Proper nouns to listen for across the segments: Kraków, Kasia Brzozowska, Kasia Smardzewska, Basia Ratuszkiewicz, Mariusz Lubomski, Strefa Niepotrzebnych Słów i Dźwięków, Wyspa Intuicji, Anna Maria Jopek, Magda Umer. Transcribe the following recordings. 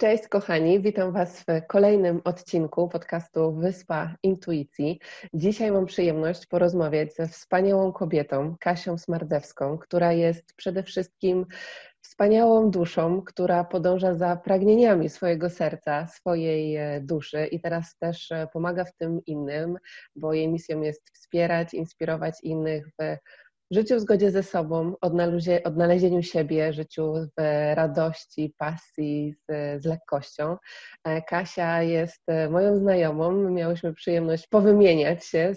Cześć kochani, witam Was w kolejnym odcinku podcastu Wyspa Intuicji. Dzisiaj mam przyjemność porozmawiać ze wspaniałą kobietą, Kasią Smardzewską, która jest przede wszystkim wspaniałą duszą, która podąża za pragnieniami swojego serca, swojej duszy i teraz też pomaga w tym innym, bo jej misją jest wspierać, inspirować innych w życiu w zgodzie ze sobą, odnalezieniu siebie, życiu w radości, pasji, z lekkością. Kasia jest moją znajomą. Miałyśmy przyjemność powymieniać się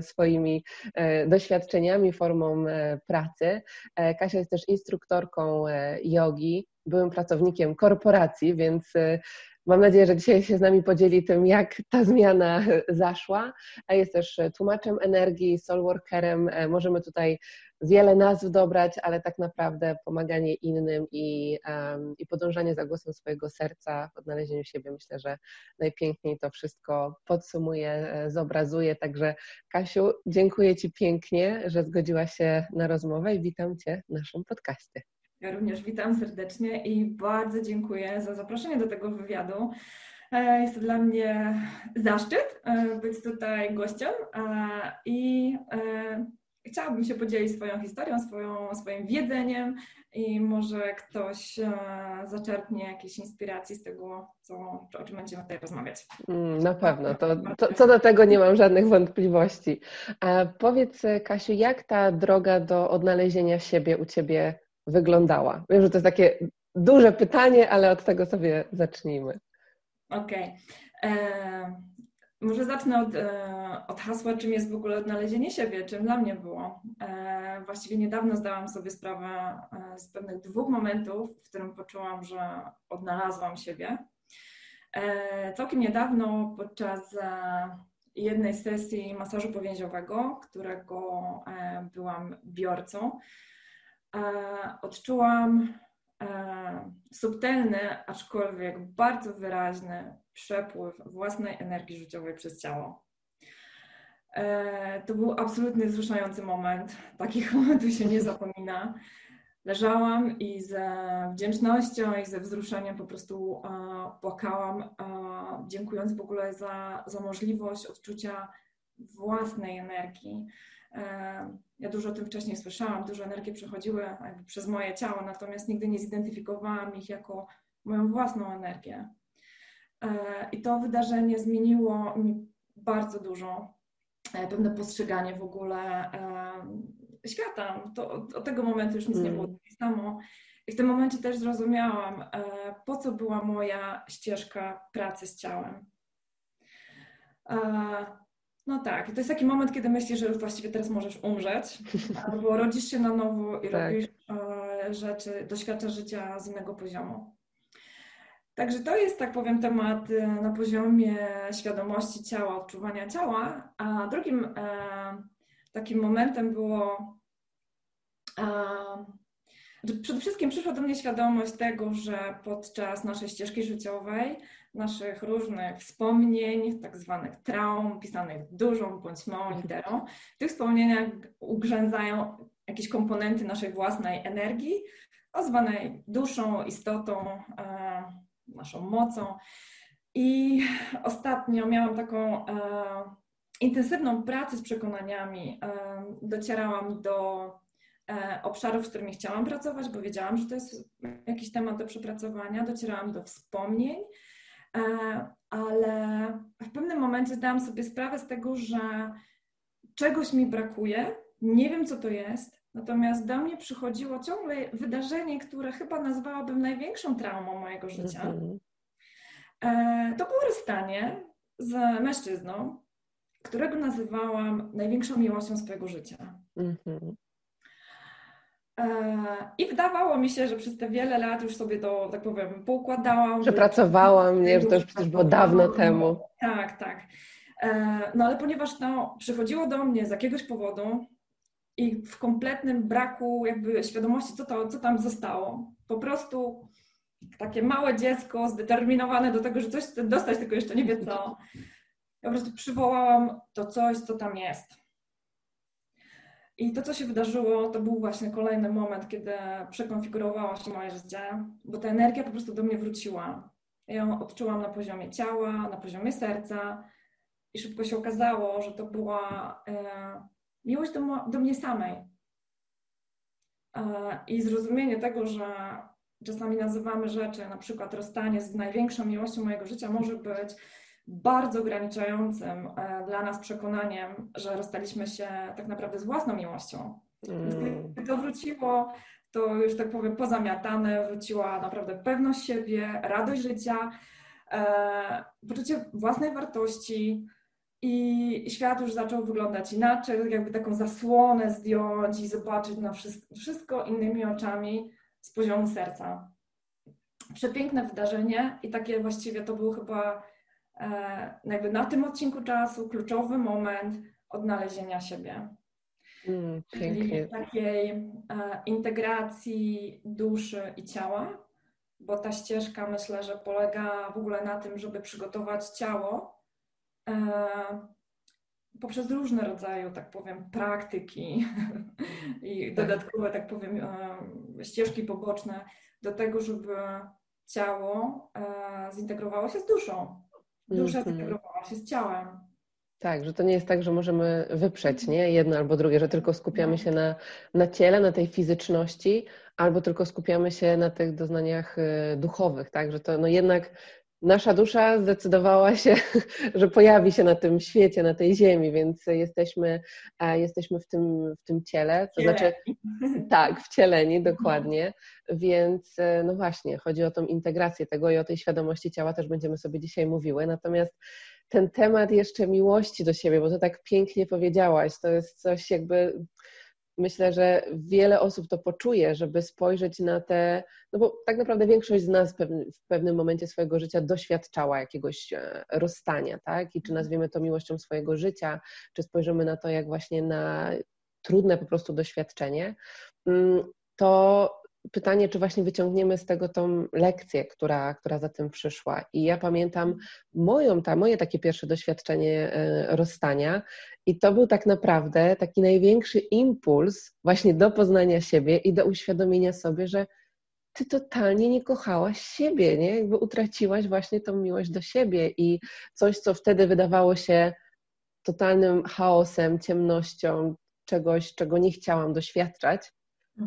swoimi doświadczeniami, formą pracy. Kasia jest też instruktorką jogi, byłym pracownikiem korporacji, więc mam nadzieję, że dzisiaj się z nami podzieli tym, jak ta zmiana zaszła. Jest też tłumaczem energii, soulworkerem. Możemy tutaj wiele nazw dobrać, ale tak naprawdę pomaganie innym i podążanie za głosem swojego serca w odnalezieniu siebie, myślę, że najpiękniej to wszystko podsumuje, zobrazuje. Także Kasiu, dziękuję Ci pięknie, że zgodziłaś się na rozmowę i witam Cię w naszym podcaście. Ja również witam serdecznie i bardzo dziękuję za zaproszenie do tego wywiadu. Jest to dla mnie zaszczyt być tutaj gościem i chciałabym się podzielić swoją historią, swoim wiedzeniem i może ktoś zaczerpnie jakieś inspiracje z tego, o czym będziemy tutaj rozmawiać. Na pewno, to co do tego nie mam żadnych wątpliwości. A powiedz, Kasiu, jak ta droga do odnalezienia siebie u Ciebie wyglądała? Wiem, że to jest takie duże pytanie, ale od tego sobie zacznijmy. Okej. Może zacznę od hasła, czym jest w ogóle odnalezienie siebie, czym dla mnie było. Właściwie niedawno zdałam sobie sprawę z pewnych dwóch momentów, w którym poczułam, że odnalazłam siebie. Całkiem niedawno podczas jednej sesji masażu powięziowego, którego byłam biorcą, odczułam subtelny, aczkolwiek bardzo wyraźny przepływ własnej energii życiowej przez ciało. To był absolutnie wzruszający moment. Takich momentów się nie zapomina. Leżałam i ze wdzięcznością i ze wzruszeniem po prostu płakałam, dziękując w ogóle za możliwość odczucia własnej energii. Ja dużo o tym wcześniej słyszałam, dużo energii przechodziły przez moje ciało, natomiast nigdy nie zidentyfikowałam ich jako moją własną energię. I to wydarzenie zmieniło mi bardzo dużo, pewne postrzeganie w ogóle świata. Od tego momentu już nic nie było tak samo. I w tym momencie też zrozumiałam, po co była moja ścieżka pracy z ciałem. No tak, to jest taki moment, kiedy myślisz, że już właściwie teraz możesz umrzeć, albo rodzisz się na nowo i robisz rzeczy, doświadczasz życia z innego poziomu. Także to jest, tak powiem, temat na poziomie świadomości ciała, odczuwania ciała, a drugim takim momentem było, przede wszystkim przyszła do mnie świadomość tego, że podczas naszej ścieżki życiowej, naszych różnych wspomnień, tak zwanych traum, pisanych dużą bądź małą literą, w tych wspomnieniach ugrzęzają jakieś komponenty naszej własnej energii, zwanej duszą, istotą, naszą mocą. I ostatnio miałam taką intensywną pracę z przekonaniami. Docierałam do obszarów, z którymi chciałam pracować, bo wiedziałam, że to jest jakiś temat do przepracowania. Docierałam do wspomnień, ale w pewnym momencie zdałam sobie sprawę z tego, że czegoś mi brakuje, nie wiem, co to jest, natomiast do mnie przychodziło ciągle wydarzenie, które chyba nazwałabym największą traumą mojego życia. To było rozstanie z mężczyzną, którego nazywałam największą miłością swojego życia. I wydawało mi się, że przez te wiele lat już sobie to, tak powiem, poukładałam. Przepracowałam, nie? Że to już przecież było dawno temu. Tak, tak. No ale ponieważ no, przychodziło do mnie z jakiegoś powodu i w kompletnym braku jakby świadomości, co tam zostało. Po prostu takie małe dziecko zdeterminowane do tego, że coś chce dostać, tylko jeszcze nie wie co. Ja po prostu przywołałam to coś, co tam jest. I to, co się wydarzyło, to był właśnie kolejny moment, kiedy przekonfigurowało się moje życie, bo ta energia po prostu do mnie wróciła. Ja ją odczułam na poziomie ciała, na poziomie serca i szybko się okazało, że to była miłość do mnie samej. I zrozumienie tego, że czasami nazywamy rzeczy, na przykład rozstanie z największą miłością mojego życia może być bardzo ograniczającym dla nas przekonaniem, że rozstaliśmy się tak naprawdę z własną miłością. Gdy to wróciło, to już tak powiem pozamiatane, wróciła naprawdę pewność siebie, radość życia, poczucie własnej wartości i świat już zaczął wyglądać inaczej, jakby taką zasłonę zdjąć i zobaczyć na wszystko innymi oczami z poziomu serca. Przepiękne wydarzenie i takie właściwie to był chyba jakby na tym odcinku czasu kluczowy moment odnalezienia siebie. Czyli takiej integracji duszy i ciała, bo ta ścieżka myślę, że polega w ogóle na tym, żeby przygotować ciało poprzez różne rodzaje, tak powiem, praktyki i dodatkowe, tak powiem, ścieżki poboczne do tego, żeby ciało zintegrowało się z duszą. Dusza zintegrowała się z ciałem. Tak, że to nie jest tak, że możemy wyprzeć, nie? Jedno albo drugie, że tylko skupiamy się na ciele, na tej fizyczności, albo tylko skupiamy się na tych doznaniach duchowych, tak? Że to no jednak nasza dusza zdecydowała się, że pojawi się na tym świecie, na tej ziemi, więc jesteśmy w tym ciele, to znaczy tak, wcieleni, dokładnie, więc no właśnie, chodzi o tą integrację tego i o tej świadomości ciała też będziemy sobie dzisiaj mówiły, natomiast ten temat jeszcze miłości do siebie, bo to tak pięknie powiedziałaś, to jest coś jakby... Myślę, że wiele osób to poczuje, żeby spojrzeć na te, no bo tak naprawdę większość z nas w pewnym momencie swojego życia doświadczała jakiegoś rozstania, tak? I czy nazwiemy to miłością swojego życia, czy spojrzymy na to jak właśnie na trudne po prostu doświadczenie, to pytanie, czy właśnie wyciągniemy z tego tą lekcję, która za tym przyszła. I ja pamiętam moje takie pierwsze doświadczenie rozstania i to był tak naprawdę taki największy impuls właśnie do poznania siebie i do uświadomienia sobie, że ty totalnie nie kochałaś siebie, nie? Jakby utraciłaś właśnie tą miłość do siebie i coś, co wtedy wydawało się totalnym chaosem, ciemnością, czegoś, czego nie chciałam doświadczać,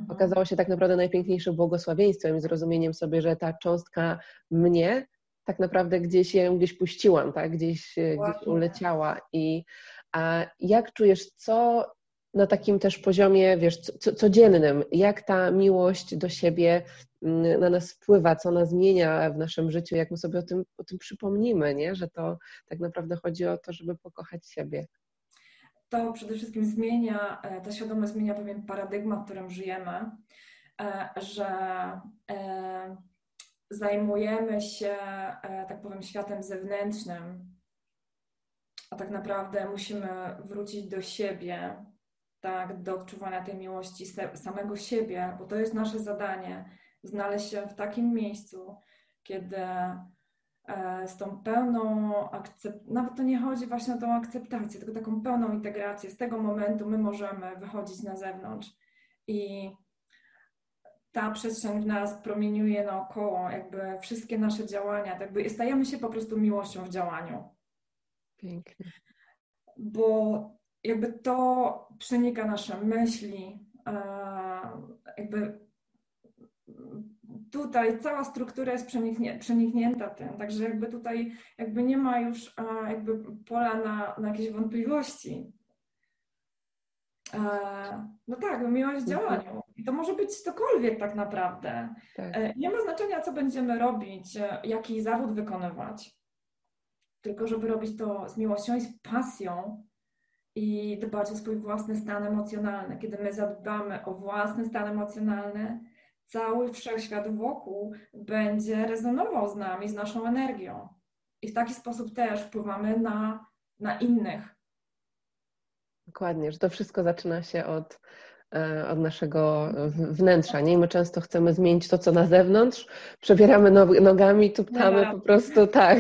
okazało się tak naprawdę najpiękniejszym błogosławieństwem i zrozumieniem sobie, że ta cząstka mnie tak naprawdę gdzieś puściłam, tak? Gdzieś uleciała. A jak czujesz, co na takim też poziomie, wiesz, codziennym, jak ta miłość do siebie na nas wpływa, co ona zmienia w naszym życiu, jak my sobie o tym przypomnimy, nie? Że to tak naprawdę chodzi o to, żeby pokochać siebie. To przede wszystkim zmienia, ta świadomość zmienia pewien paradygmat, w którym żyjemy, że zajmujemy się, tak powiem, światem zewnętrznym, a tak naprawdę musimy wrócić do siebie, tak, do odczuwania tej miłości samego siebie, bo to jest nasze zadanie, znaleźć się w takim miejscu, kiedy... z tą pełną akceptacją, nawet to nie chodzi właśnie o tą akceptację, tylko taką pełną integrację. Z tego momentu my możemy wychodzić na zewnątrz i ta przestrzeń w nas promieniuje naokoło, jakby wszystkie nasze działania, jakby stajemy się po prostu miłością w działaniu. Pięknie. Bo jakby to przenika nasze myśli, jakby tutaj cała struktura jest przeniknięta tym, także jakby tutaj jakby nie ma już jakby pola na jakieś wątpliwości. No tak, miłość w działaniu. I to może być cokolwiek tak naprawdę. Tak. Nie ma znaczenia, co będziemy robić, jaki zawód wykonywać. Tylko żeby robić to z miłością i z pasją i dbać o swój własny stan emocjonalny. Kiedy my zadbamy o własny stan emocjonalny, cały wszechświat wokół będzie rezonował z nami, z naszą energią. I w taki sposób też wpływamy na innych. Dokładnie, że to wszystko zaczyna się od naszego wnętrza, nie? I my często chcemy zmienić to, co na zewnątrz, przebieramy nogami, tuptamy po prostu tak,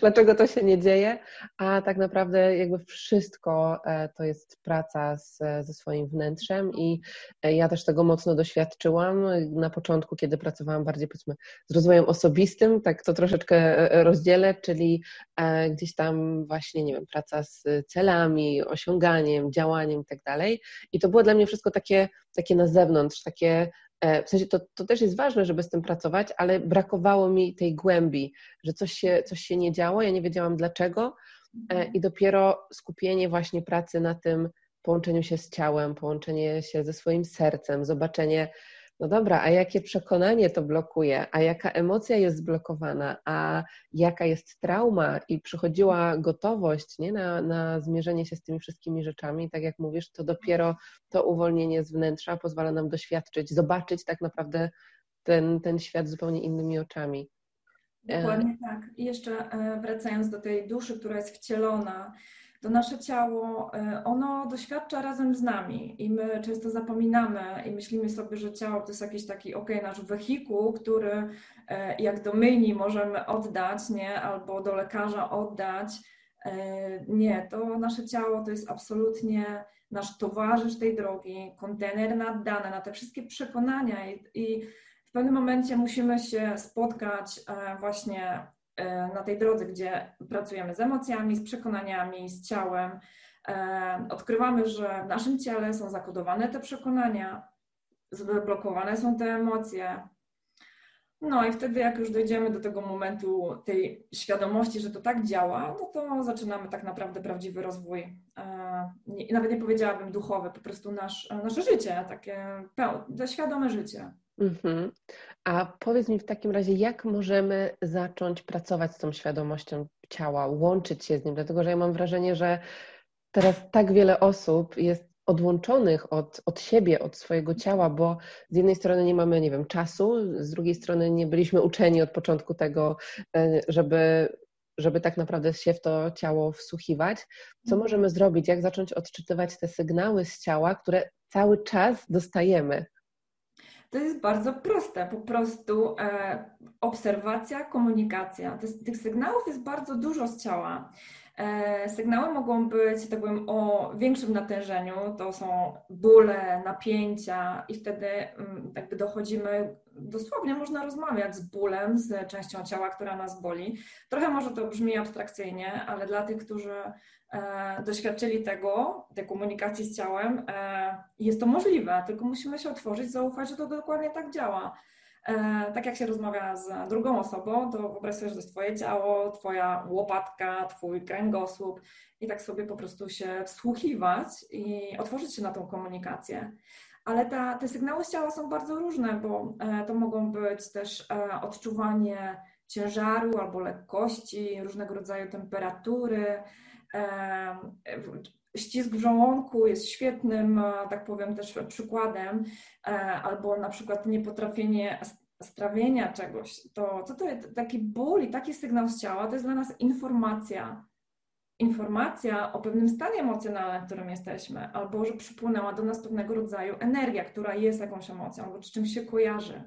dlaczego to się nie dzieje, a tak naprawdę jakby wszystko to jest praca ze swoim wnętrzem i ja też tego mocno doświadczyłam na początku, kiedy pracowałam bardziej, powiedzmy, z rozwojem osobistym, tak to troszeczkę rozdzielę, czyli gdzieś tam właśnie, nie wiem, praca z celami, osiąganiem, działaniem i tak dalej, i to było dla mnie wszystko takie na zewnątrz, takie, w sensie to też jest ważne, żeby z tym pracować, ale brakowało mi tej głębi, że coś się nie działo, ja nie wiedziałam dlaczego i dopiero skupienie właśnie pracy na tym połączeniu się z ciałem, połączenie się ze swoim sercem, zobaczenie, no dobra, a jakie przekonanie to blokuje, a jaka emocja jest zblokowana, a jaka jest trauma i przychodziła gotowość, nie, na zmierzenie się z tymi wszystkimi rzeczami, tak jak mówisz, to dopiero to uwolnienie z wnętrza pozwala nam doświadczyć, zobaczyć tak naprawdę ten świat zupełnie innymi oczami. Dokładnie tak. I jeszcze wracając do tej duszy, która jest wcielona, to nasze ciało, ono doświadcza razem z nami i my często zapominamy i myślimy sobie, że ciało to jest jakiś taki, nasz wehikuł, który jak do myjni możemy oddać, nie, albo do lekarza oddać. Nie, to nasze ciało to jest absolutnie nasz towarzysz tej drogi, kontener na dane, na te wszystkie przekonania i w pewnym momencie musimy się spotkać właśnie na tej drodze, gdzie pracujemy z emocjami, z przekonaniami, z ciałem. Odkrywamy, że w naszym ciele są zakodowane te przekonania, zablokowane są te emocje. No i wtedy, jak już dojdziemy do tego momentu tej świadomości, że to tak działa, no to zaczynamy tak naprawdę prawdziwy rozwój. Nawet nie powiedziałabym duchowy, po prostu nasze życie, takie świadome życie. Mm-hmm. A powiedz mi w takim razie, jak możemy zacząć pracować z tą świadomością ciała, łączyć się z nim, dlatego że ja mam wrażenie, że teraz tak wiele osób jest odłączonych od siebie, od swojego ciała, bo z jednej strony nie mamy, nie wiem, czasu, z drugiej strony nie byliśmy uczeni od początku tego, żeby tak naprawdę się w to ciało wsłuchiwać. Co możemy zrobić? Jak zacząć odczytywać te sygnały z ciała, które cały czas dostajemy? To jest bardzo proste, po prostu obserwacja, komunikacja. Tych sygnałów jest bardzo dużo z ciała. Sygnały mogą być, tak powiem, o większym natężeniu, to są bóle, napięcia i wtedy jakby dochodzimy, dosłownie można rozmawiać z bólem, z częścią ciała, która nas boli. Trochę może to brzmi abstrakcyjnie, ale dla tych, którzy doświadczyli tego, tej komunikacji z ciałem, jest to możliwe, tylko musimy się otworzyć, zaufać, że to dokładnie tak działa. Tak jak się rozmawia z drugą osobą, to wyobraź sobie, że to jest Twoje ciało, Twoja łopatka, Twój kręgosłup i tak sobie po prostu się wsłuchiwać i otworzyć się na tą komunikację. Ale te sygnały z ciała są bardzo różne, bo to mogą być też odczuwanie ciężaru albo lekkości, różnego rodzaju temperatury, ścisk w żołądku jest świetnym, tak powiem, też przykładem, albo na przykład niepotrafienie strawienia czegoś. To co to jest? Taki ból i taki sygnał z ciała to jest dla nas informacja. Informacja o pewnym stanie emocjonalnym, w którym jesteśmy, albo że przypłynęła do nas pewnego rodzaju energia, która jest jakąś emocją, albo z czymś się kojarzy.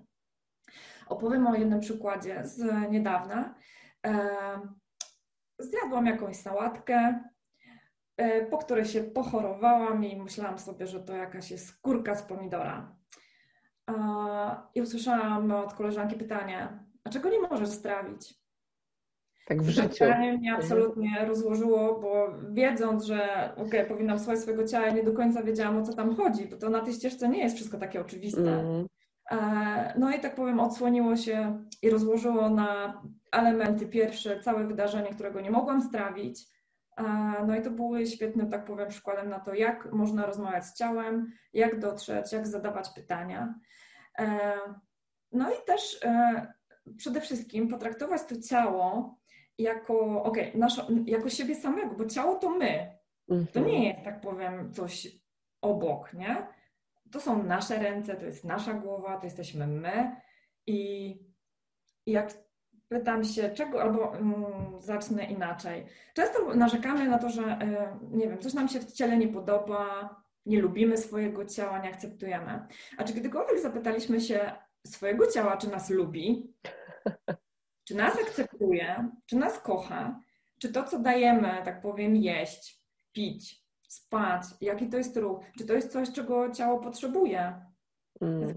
Opowiem o jednym przykładzie z niedawna. Zjadłam jakąś sałatkę, po której się pochorowałam i myślałam sobie, że to jakaś jest skórka z pomidora. I usłyszałam od koleżanki pytanie, a czego nie możesz strawić? Tak w życiu. Pytanie mnie absolutnie rozłożyło, bo wiedząc, że powinnam słuchać swojego ciała, ja nie do końca wiedziałam, o co tam chodzi, bo to na tej ścieżce nie jest wszystko takie oczywiste. No i tak powiem, odsłoniło się i rozłożyło na elementy pierwsze całe wydarzenie, którego nie mogłam strawić. No i to było świetnym, tak powiem, przykładem na to, jak można rozmawiać z ciałem, jak dotrzeć, jak zadawać pytania. No i też przede wszystkim potraktować to ciało jako siebie samego, bo ciało to my. To nie jest, tak powiem, coś obok, nie? To są nasze ręce, to jest nasza głowa, to jesteśmy my. I jak pytam się, czego, albo zacznę inaczej. Często narzekamy na to, że nie wiem, coś nam się w ciele nie podoba, nie lubimy swojego ciała, nie akceptujemy. A czy kiedykolwiek zapytaliśmy się swojego ciała, czy nas lubi, czy nas akceptuje, czy nas kocha, czy to, co dajemy, tak powiem, jeść, pić, spać, jaki to jest ruch, czy to jest coś, czego ciało potrzebuje.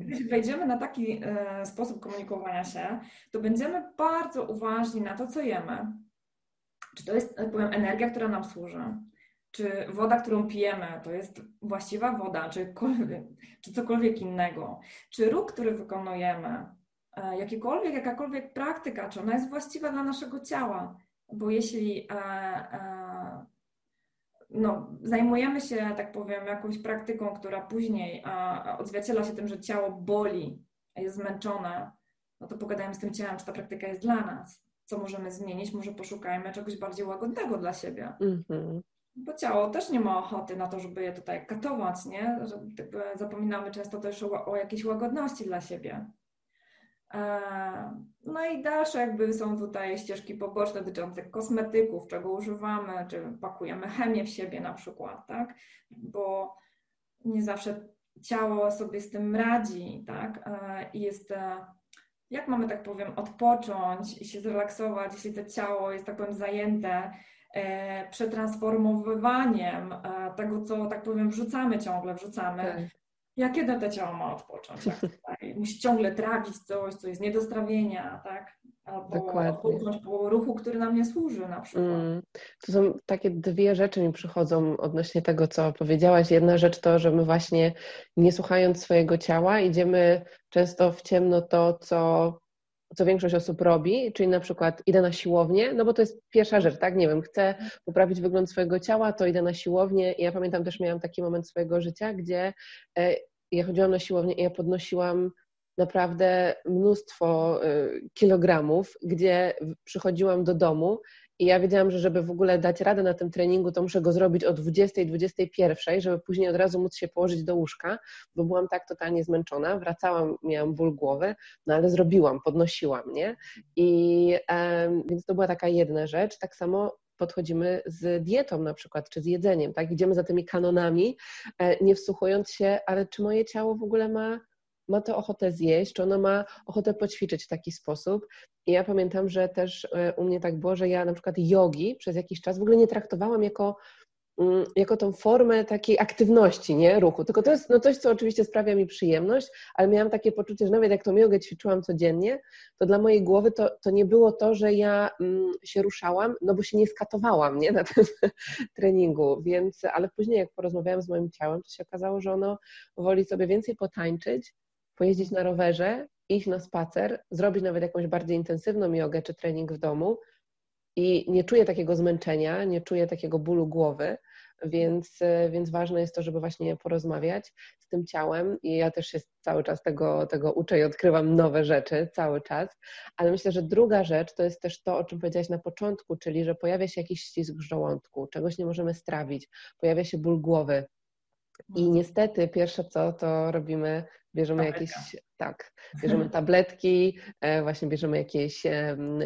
Jeśli wejdziemy na taki sposób komunikowania się, to będziemy bardzo uważni na to, co jemy. Czy to jest, tak powiem, energia, która nam służy, czy woda, którą pijemy, to jest właściwa woda, czy cokolwiek innego, czy ruch, który wykonujemy, jakakolwiek praktyka, czy ona jest właściwa dla naszego ciała, bo jeśli zajmujemy się, tak powiem, jakąś praktyką, która później odzwierciedla się tym, że ciało boli, jest zmęczone, no to pogadajmy z tym ciałem, czy ta praktyka jest dla nas, co możemy zmienić, może poszukajmy czegoś bardziej łagodnego dla siebie. Bo ciało też nie ma ochoty na to, żeby je tutaj katować, nie? Zapominamy często też o jakiejś łagodności dla siebie. No i dalsze jakby są tutaj ścieżki poboczne dotyczące kosmetyków, czego używamy, czy pakujemy chemię w siebie na przykład, tak? Bo nie zawsze ciało sobie z tym radzi, tak? Jak mamy, tak powiem, odpocząć i się zrelaksować, jeśli to ciało jest, tak powiem, zajęte przetransformowywaniem tego, co, tak powiem, wrzucamy. Tak. Ja kiedy to ciało ma odpocząć? Musi ciągle trawić coś, co jest nie do strawienia, tak? Albo odpocząć po ruchu, który nam nie służy na przykład. To są takie dwie rzeczy mi przychodzą odnośnie tego, co powiedziałaś. Jedna rzecz to, że my właśnie nie słuchając swojego ciała idziemy często w ciemno to, co większość osób robi, czyli na przykład idę na siłownię, no bo to jest pierwsza rzecz, tak? Nie wiem, chcę poprawić wygląd swojego ciała, to idę na siłownię i ja pamiętam też miałam taki moment swojego życia, gdzie ja chodziłam na siłownię i ja podnosiłam naprawdę mnóstwo kilogramów, gdzie przychodziłam do domu i ja wiedziałam, że żeby w ogóle dać radę na tym treningu, to muszę go zrobić o 20:00, 21:00, żeby później od razu móc się położyć do łóżka, bo byłam tak totalnie zmęczona, wracałam, miałam ból głowy, no ale zrobiłam, podnosiłam, nie? I więc to była taka jedna rzecz. Tak samo podchodzimy z dietą na przykład, czy z jedzeniem, tak? Idziemy za tymi kanonami, nie wsłuchując się, ale czy moje ciało w ogóle ma to ochotę zjeść, czy ono ma ochotę poćwiczyć w taki sposób. I ja pamiętam, że też u mnie tak było, że ja na przykład jogi przez jakiś czas w ogóle nie traktowałam jako tą formę takiej aktywności, nie, ruchu. Tylko to jest coś, co oczywiście sprawia mi przyjemność, ale miałam takie poczucie, że nawet jak tą jogę ćwiczyłam codziennie, to dla mojej głowy to nie było to, że ja się ruszałam, no bo się nie skatowałam, nie, na tym treningu. Więc, ale później jak porozmawiałam z moim ciałem, to się okazało, że ono woli sobie więcej potańczyć, pojeździć na rowerze, iść na spacer, zrobić nawet jakąś bardziej intensywną jogę czy trening w domu i nie czuję takiego zmęczenia, nie czuję takiego bólu głowy, więc ważne jest to, żeby właśnie porozmawiać z tym ciałem i ja też się cały czas tego uczę i odkrywam nowe rzeczy cały czas, ale myślę, że druga rzecz to jest też to, o czym powiedziałaś na początku, czyli że pojawia się jakiś ścisk żołądku, czegoś nie możemy strawić, pojawia się ból głowy. I niestety pierwsze co, to robimy, bierzemy tabletki, właśnie bierzemy jakieś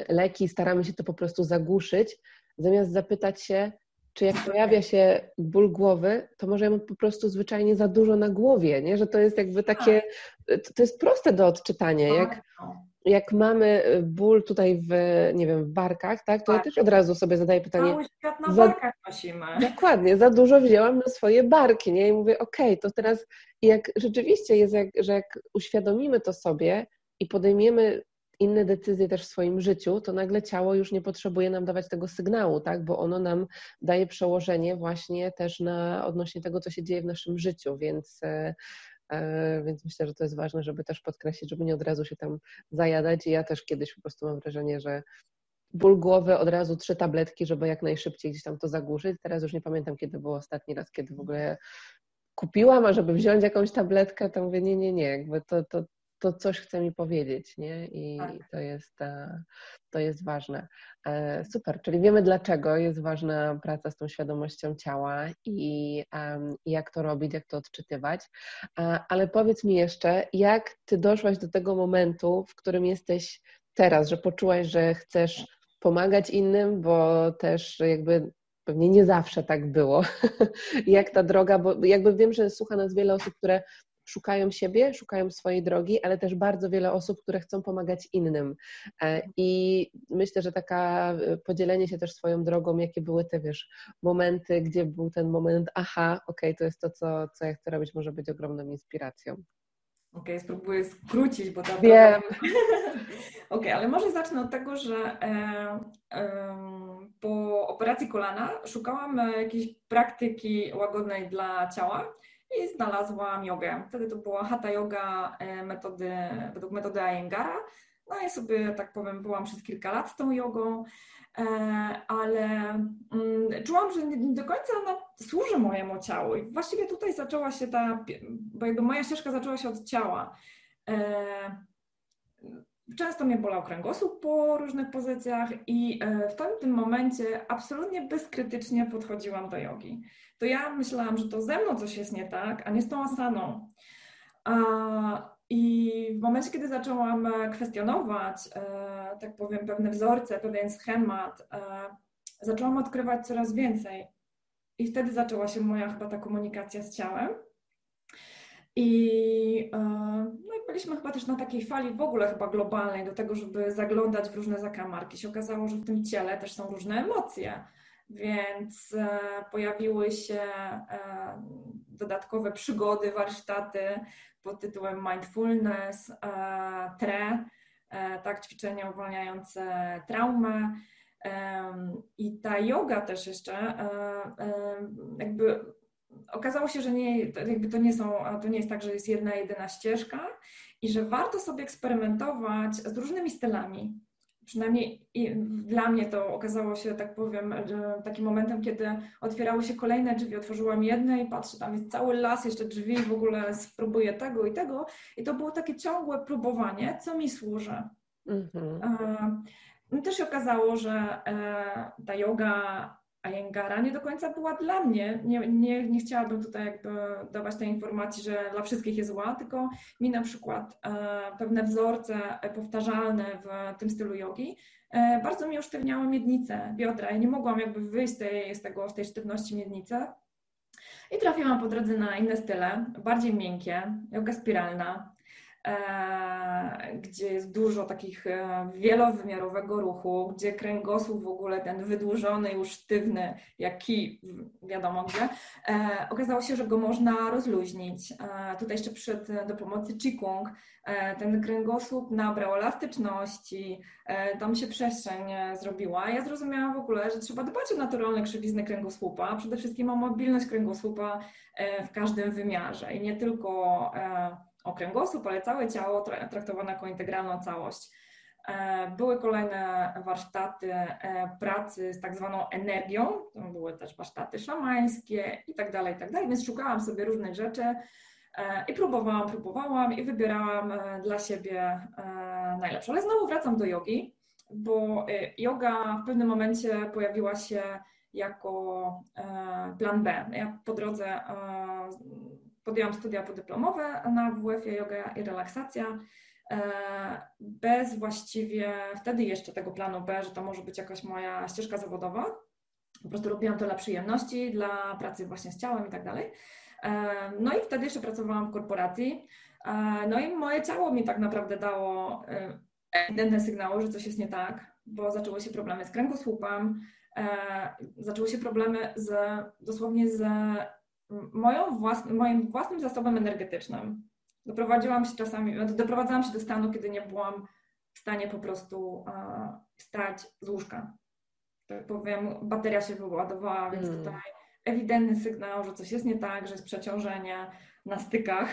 leki, staramy się to po prostu zagłuszyć, zamiast zapytać się, czy jak pojawia się ból głowy, to może ja mam po prostu zwyczajnie za dużo na głowie, nie? Że to jest jakby takie, to jest proste do odczytania, jak mamy ból tutaj w barkach, tak, to ja też od razu sobie zadaję pytanie. Cały świat na barkach nosimy. Dokładnie, za dużo wzięłam na swoje barki, nie? I mówię, okej, to teraz jak rzeczywiście jest, że jak uświadomimy to sobie i podejmiemy inne decyzje też w swoim życiu, to nagle ciało już nie potrzebuje nam dawać tego sygnału, tak, bo ono nam daje przełożenie właśnie też odnośnie tego, co się dzieje w naszym życiu, więc myślę, że to jest ważne, żeby też podkreślić, żeby nie od razu się tam zajadać i ja też kiedyś po prostu mam wrażenie, że ból głowy od razu 3 tabletki, żeby jak najszybciej gdzieś tam to zagłuszyć. Teraz już nie pamiętam, kiedy było ostatni raz, kiedy w ogóle kupiłam, a żeby wziąć jakąś tabletkę, to mówię nie, jakby to to coś chce mi powiedzieć, nie? I to jest ważne. Super, czyli wiemy, dlaczego jest ważna praca z tą świadomością ciała i jak to robić, jak to odczytywać. Ale powiedz mi jeszcze, jak ty doszłaś do tego momentu, w którym jesteś teraz, że poczułaś, że chcesz pomagać innym, bo też jakby pewnie nie zawsze tak było. Jak ta droga, bo jakby wiem, że słucha nas wiele osób, które szukają siebie, szukają swojej drogi, ale też bardzo wiele osób, które chcą pomagać innym. I myślę, że taka podzielenie się też swoją drogą, jakie były te, wiesz, momenty, gdzie był ten moment, aha, okej, to jest to, co ja chcę robić, może być ogromną inspiracją. Okej, spróbuję skrócić, bo ta wiem. Okej, ale może zacznę od tego, że po operacji kolana szukałam jakiejś praktyki łagodnej dla ciała i znalazłam jogę. Wtedy to była hatha yoga według metody Iyengara. No i sobie, tak powiem, byłam przez kilka lat z tą jogą, ale czułam, że nie do końca ona służy mojemu ciału. I właściwie tutaj zaczęła się bo jakby moja ścieżka zaczęła się od ciała. Często mnie bolał kręgosłup po różnych pozycjach i w tamtym momencie absolutnie bezkrytycznie podchodziłam do jogi. To ja myślałam, że to ze mną coś jest nie tak, a nie z tą asaną. I w momencie, kiedy zaczęłam kwestionować, tak powiem, pewne wzorce, pewien schemat, zaczęłam odkrywać coraz więcej. I wtedy zaczęła się moja chyba ta komunikacja z ciałem. I byliśmy chyba też na takiej fali w ogóle chyba globalnej do tego, żeby zaglądać w różne zakamarki. Się okazało, że w tym ciele też są różne emocje, więc pojawiły się dodatkowe przygody, warsztaty pod tytułem mindfulness, TRE, tak, ćwiczenia uwalniające traumę. I ta yoga też jeszcze jakby okazało się, że to nie jest tak, że jest jedna jedyna ścieżka i że warto sobie eksperymentować z różnymi stylami. Przynajmniej dla mnie to okazało się, tak powiem, takim momentem, kiedy otwierały się kolejne drzwi, otworzyłam jedne i patrzę, tam jest cały las jeszcze drzwi, w ogóle spróbuję tego i tego. I to było takie ciągłe próbowanie, co mi służy. Mm-hmm. No też się okazało, że ta yoga Iyengara nie do końca była dla mnie. Nie chciałabym tutaj jakby dawać tej informacji, że dla wszystkich jest zła, tylko mi na przykład pewne wzorce powtarzalne w tym stylu jogi bardzo mi usztywniały miednicę, biodra. Ja nie mogłam jakby wyjść z tej sztywności miednicy. I trafiłam po drodze na inne style, bardziej miękkie, joga spiralna, gdzie jest dużo takich wielowymiarowego ruchu, gdzie kręgosłup w ogóle ten wydłużony, już sztywny, jak kij, wiadomo gdzie, okazało się, że go można rozluźnić. Tutaj jeszcze przyszedł do pomocy qigong. Ten kręgosłup nabrał elastyczności, tam się przestrzeń zrobiła. Ja zrozumiałam w ogóle, że trzeba dbać o naturalne krzywizny kręgosłupa, przede wszystkim o mobilność kręgosłupa w każdym wymiarze i nie tylko o kręgosłup, ale całe ciało traktowane jako integralną całość. Były kolejne warsztaty pracy z tak zwaną energią, były też warsztaty szamańskie i tak dalej, więc szukałam sobie różnych rzeczy i próbowałam i wybierałam dla siebie najlepsze. Ale znowu wracam do jogi, bo joga w pewnym momencie pojawiła się jako plan B. Ja po drodze podjęłam studia podyplomowe na WF-ie, joga i relaksacja, bez właściwie wtedy jeszcze tego planu B, że to może być jakaś moja ścieżka zawodowa. Po prostu robiłam to dla przyjemności, dla pracy właśnie z ciałem i tak dalej. No i wtedy jeszcze pracowałam w korporacji. No i moje ciało mi tak naprawdę dało ewidentne sygnały, że coś jest nie tak, bo zaczęły się problemy z kręgosłupem, zaczęły się problemy dosłownie z moim własnym zasobem energetycznym. Doprowadzałam się do stanu, kiedy nie byłam w stanie po prostu wstać z łóżka. Tak powiem, bateria się wyładowała, więc tutaj ewidentny sygnał, że coś jest nie tak, że jest przeciążenie na stykach.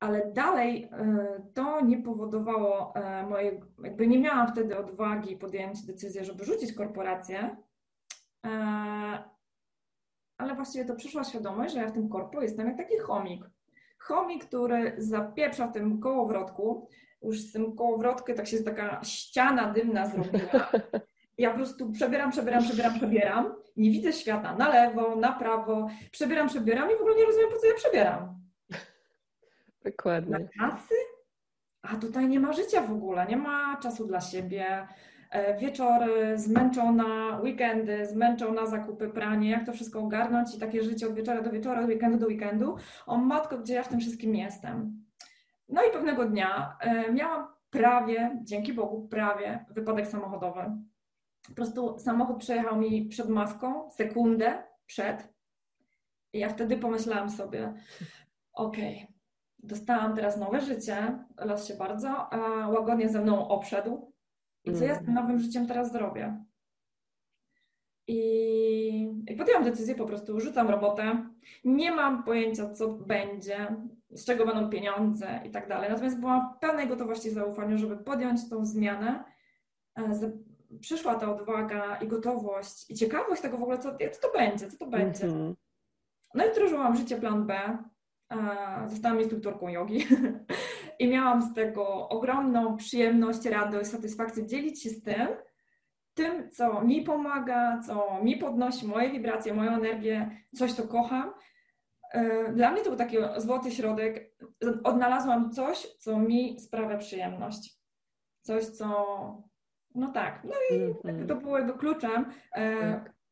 Ale dalej to nie powodowało jakby nie miałam wtedy odwagi podjąć decyzję, żeby rzucić korporację. Ale właściwie to przyszła świadomość, że ja w tym korpo jestem jak taki chomik. Chomik, który zapieprza w tym kołowrotku, już z tym kołowrotkiem tak się taka ściana dymna zrobiła. Ja po prostu przebieram. Nie widzę świata na lewo, na prawo. Przebieram i w ogóle nie rozumiem, po co ja przebieram. Dokładnie. Na kasy? A tutaj nie ma życia w ogóle, nie ma czasu dla siebie. Wieczory zmęczona, weekendy zmęczona, zakupy, pranie, jak to wszystko ogarnąć i takie życie od wieczora do wieczora, od weekendu do weekendu. O matko, gdzie ja w tym wszystkim jestem? No i pewnego dnia miałam prawie, dzięki Bogu, prawie wypadek samochodowy. Po prostu samochód przejechał mi przed maską, sekundę przed. I ja wtedy pomyślałam sobie, okej, dostałam teraz nowe życie, los się bardzo łagodnie ze mną obszedł. I co ja z tym nowym życiem teraz zrobię? I podjęłam decyzję, po prostu rzucam robotę, nie mam pojęcia, co będzie, z czego będą pieniądze i tak dalej. Natomiast byłam w pełnej gotowości, zaufaniu, żeby podjąć tą zmianę. Przyszła ta odwaga i gotowość i ciekawość tego w ogóle, co to będzie. No i wdrożyłam życie plan B, zostałam instruktorką jogi i miałam z tego ogromną przyjemność, radość, satysfakcję dzielić się z tym, co mi pomaga, co mi podnosi moje wibracje, moją energię, coś, co kocham. Dla mnie to był taki złoty środek. Odnalazłam coś, co mi sprawia przyjemność. Coś, co... No tak. No i to było jego kluczem.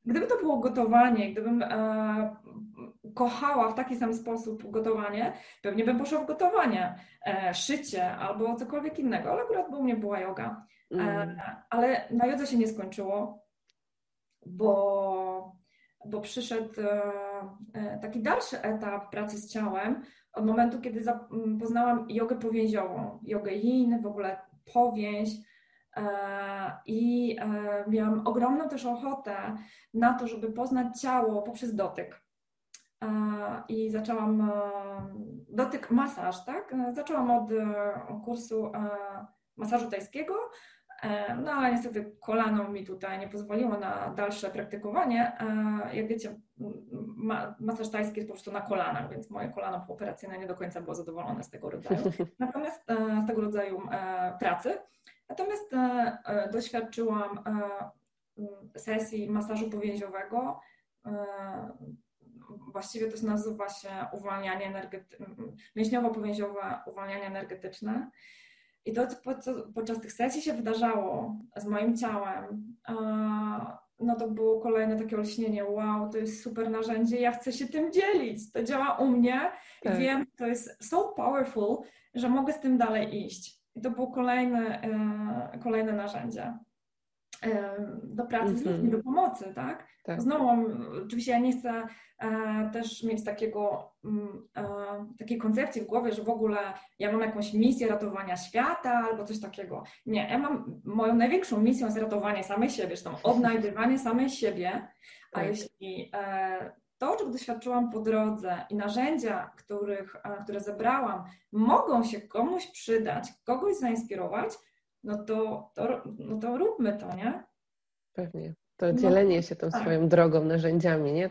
Gdyby to było gotowanie, gdybym kochała w taki sam sposób gotowanie, pewnie bym poszła w gotowanie, szycie albo cokolwiek innego, ale akurat u mnie była joga. Ale na jodze się nie skończyło, bo przyszedł taki dalszy etap pracy z ciałem od momentu, kiedy poznałam jogę powięziową, jogę yin, w ogóle powięź. I miałam ogromną też ochotę na to, żeby poznać ciało poprzez dotyk. I zaczęłam dotyk, masaż, tak? Zaczęłam od kursu masażu tajskiego, no ale niestety kolano mi tutaj nie pozwoliło na dalsze praktykowanie. Jak wiecie, masaż tajski jest po prostu na kolanach, więc moje kolano pooperacyjne nie do końca było zadowolone z tego rodzaju. Natomiast z tego rodzaju pracy. Natomiast doświadczyłam sesji masażu powięziowego. Właściwie to nazywa się uwalnianie mięśniowo-powięziowe uwalnianie energetyczne. I to, co podczas tych sesji się wydarzało z moim ciałem, no to było kolejne takie olśnienie. Wow, to jest super narzędzie, ja chcę się tym dzielić. To działa u mnie. Tak. Wiem, to jest so powerful, że mogę z tym dalej iść. I to było kolejne narzędzie do pracy z ludźmi, do pomocy, tak? Znowu, oczywiście ja nie chcę też mieć takiej koncepcji w głowie, że w ogóle ja mam jakąś misję ratowania świata albo coś takiego. Nie, ja mam moją największą misją jest ratowanie samej siebie, zresztą odnajdywanie samej siebie, a jeśli to, czego doświadczyłam po drodze i narzędzia, które zebrałam, mogą się komuś przydać, kogoś zainspirować, no to róbmy to, nie? Pewnie. To dzielenie się tą swoją drogą, narzędziami, nie?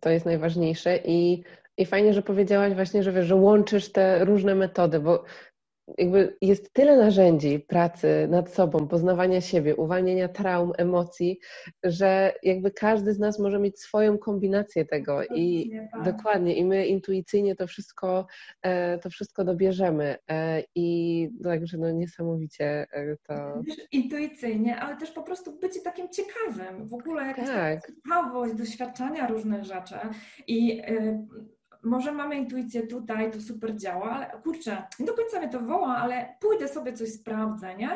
To jest najważniejsze i fajnie, że powiedziałaś właśnie, że wiesz, że łączysz te różne metody, bo jakby jest tyle narzędzi pracy nad sobą, poznawania siebie, uwalniania traum, emocji, że jakby każdy z nas może mieć swoją kombinację tego i dokładnie, i my intuicyjnie to wszystko dobierzemy i także no niesamowicie to... Intuicyjnie, ale też po prostu bycie takim ciekawym, w ogóle jakaś ciekawość, doświadczania różnych rzeczy i... Może mamy intuicję tutaj, to super działa, ale kurczę, nie do końca mnie to woła, ale pójdę sobie coś sprawdzę, nie?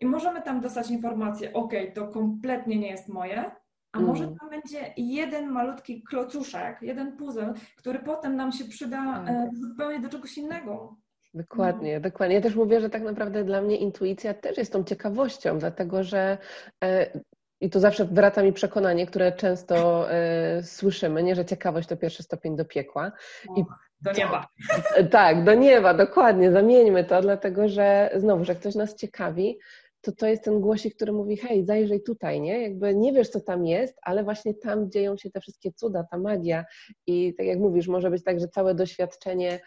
I możemy tam dostać informację, okej, to kompletnie nie jest moje, a może tam będzie jeden malutki klocuszek, jeden puzzle, który potem nam się przyda zupełnie do czegoś innego. Dokładnie, dokładnie. Ja też mówię, że tak naprawdę dla mnie intuicja też jest tą ciekawością, dlatego że... I tu zawsze wraca mi przekonanie, które często słyszymy, nie, że ciekawość to pierwszy stopień do piekła. Do nieba. Tak, do nieba, dokładnie, zamieńmy to, dlatego że znowu, że ktoś nas ciekawi, to jest ten głosik, który mówi, hej, zajrzyj tutaj, nie? Jakby nie wiesz, co tam jest, ale właśnie tam dzieją się te wszystkie cuda, ta magia i tak jak mówisz, może być tak, że całe doświadczenie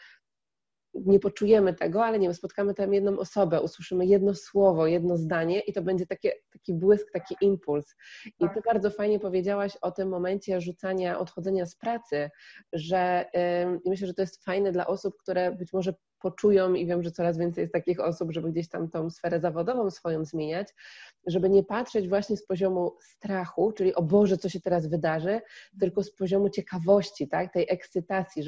nie poczujemy tego, ale nie wiem, spotkamy tam jedną osobę, usłyszymy jedno słowo, jedno zdanie i to będzie taki błysk, taki impuls. I Ty bardzo fajnie powiedziałaś o tym momencie rzucania, odchodzenia z pracy, że myślę, że to jest fajne dla osób, które być może poczują i wiem, że coraz więcej jest takich osób, żeby gdzieś tam tą sferę zawodową swoją zmieniać, żeby nie patrzeć właśnie z poziomu strachu, czyli o Boże, co się teraz wydarzy, tylko z poziomu ciekawości, tak, tej ekscytacji,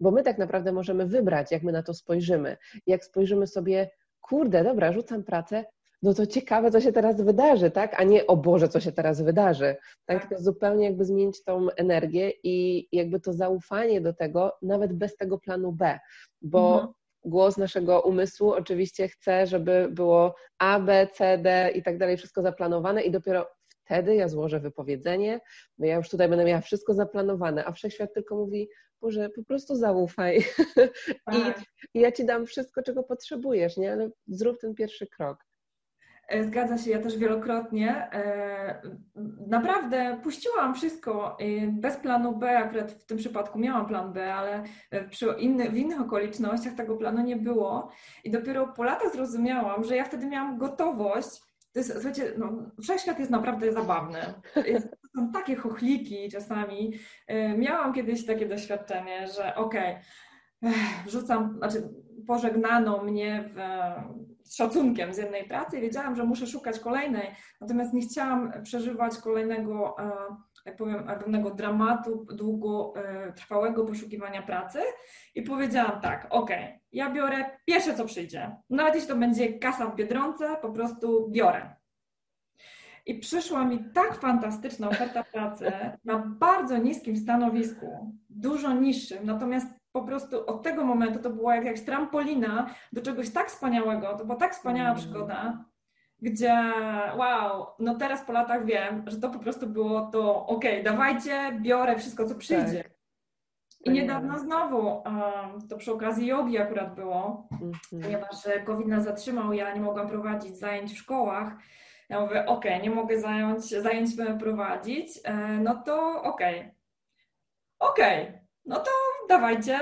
bo my tak naprawdę możemy wybrać, jak my na to spojrzymy. Jak spojrzymy sobie, kurde, dobra, rzucam pracę, no to ciekawe, co się teraz wydarzy, tak, a nie o Boże, co się teraz wydarzy. Tak, to zupełnie jakby zmienić tą energię i jakby to zaufanie do tego, nawet bez tego planu B, bo głos naszego umysłu oczywiście chce, żeby było A, B, C, D i tak dalej, wszystko zaplanowane i dopiero wtedy ja złożę wypowiedzenie, bo ja już tutaj będę miała wszystko zaplanowane, a wszechświat tylko mówi, Boże, po prostu zaufaj i ja Ci dam wszystko, czego potrzebujesz, nie? Ale zrób ten pierwszy krok. Zgadza się, ja też wielokrotnie naprawdę puściłam wszystko bez planu B, akurat w tym przypadku miałam plan B, ale w innych okolicznościach tego planu nie było i dopiero po latach zrozumiałam, że ja wtedy miałam gotowość. To jest, słuchajcie, no, wszechświat jest naprawdę zabawny. Są takie chochliki czasami. Miałam kiedyś takie doświadczenie, że pożegnano mnie z szacunkiem z jednej pracy i wiedziałam, że muszę szukać kolejnej, natomiast nie chciałam przeżywać kolejnego, jak powiem, pewnego dramatu długotrwałego poszukiwania pracy i powiedziałam tak, ja biorę pierwsze, co przyjdzie, nawet jeśli to będzie kasa w Biedronce, po prostu biorę. I przyszła mi tak fantastyczna oferta pracy na bardzo niskim stanowisku, dużo niższym, natomiast po prostu od tego momentu to była jakaś trampolina do czegoś tak wspaniałego, to była tak wspaniała przygoda, gdzie wow, no teraz po latach wiem, że to po prostu było to dawajcie, biorę wszystko, co przyjdzie. Tak. I niedawno znowu, to przy okazji jogi akurat było, ponieważ COVID nas zatrzymał, ja nie mogłam prowadzić zajęć w szkołach. Ja mówię, nie mogę zajęć prowadzić, no to no to dawajcie,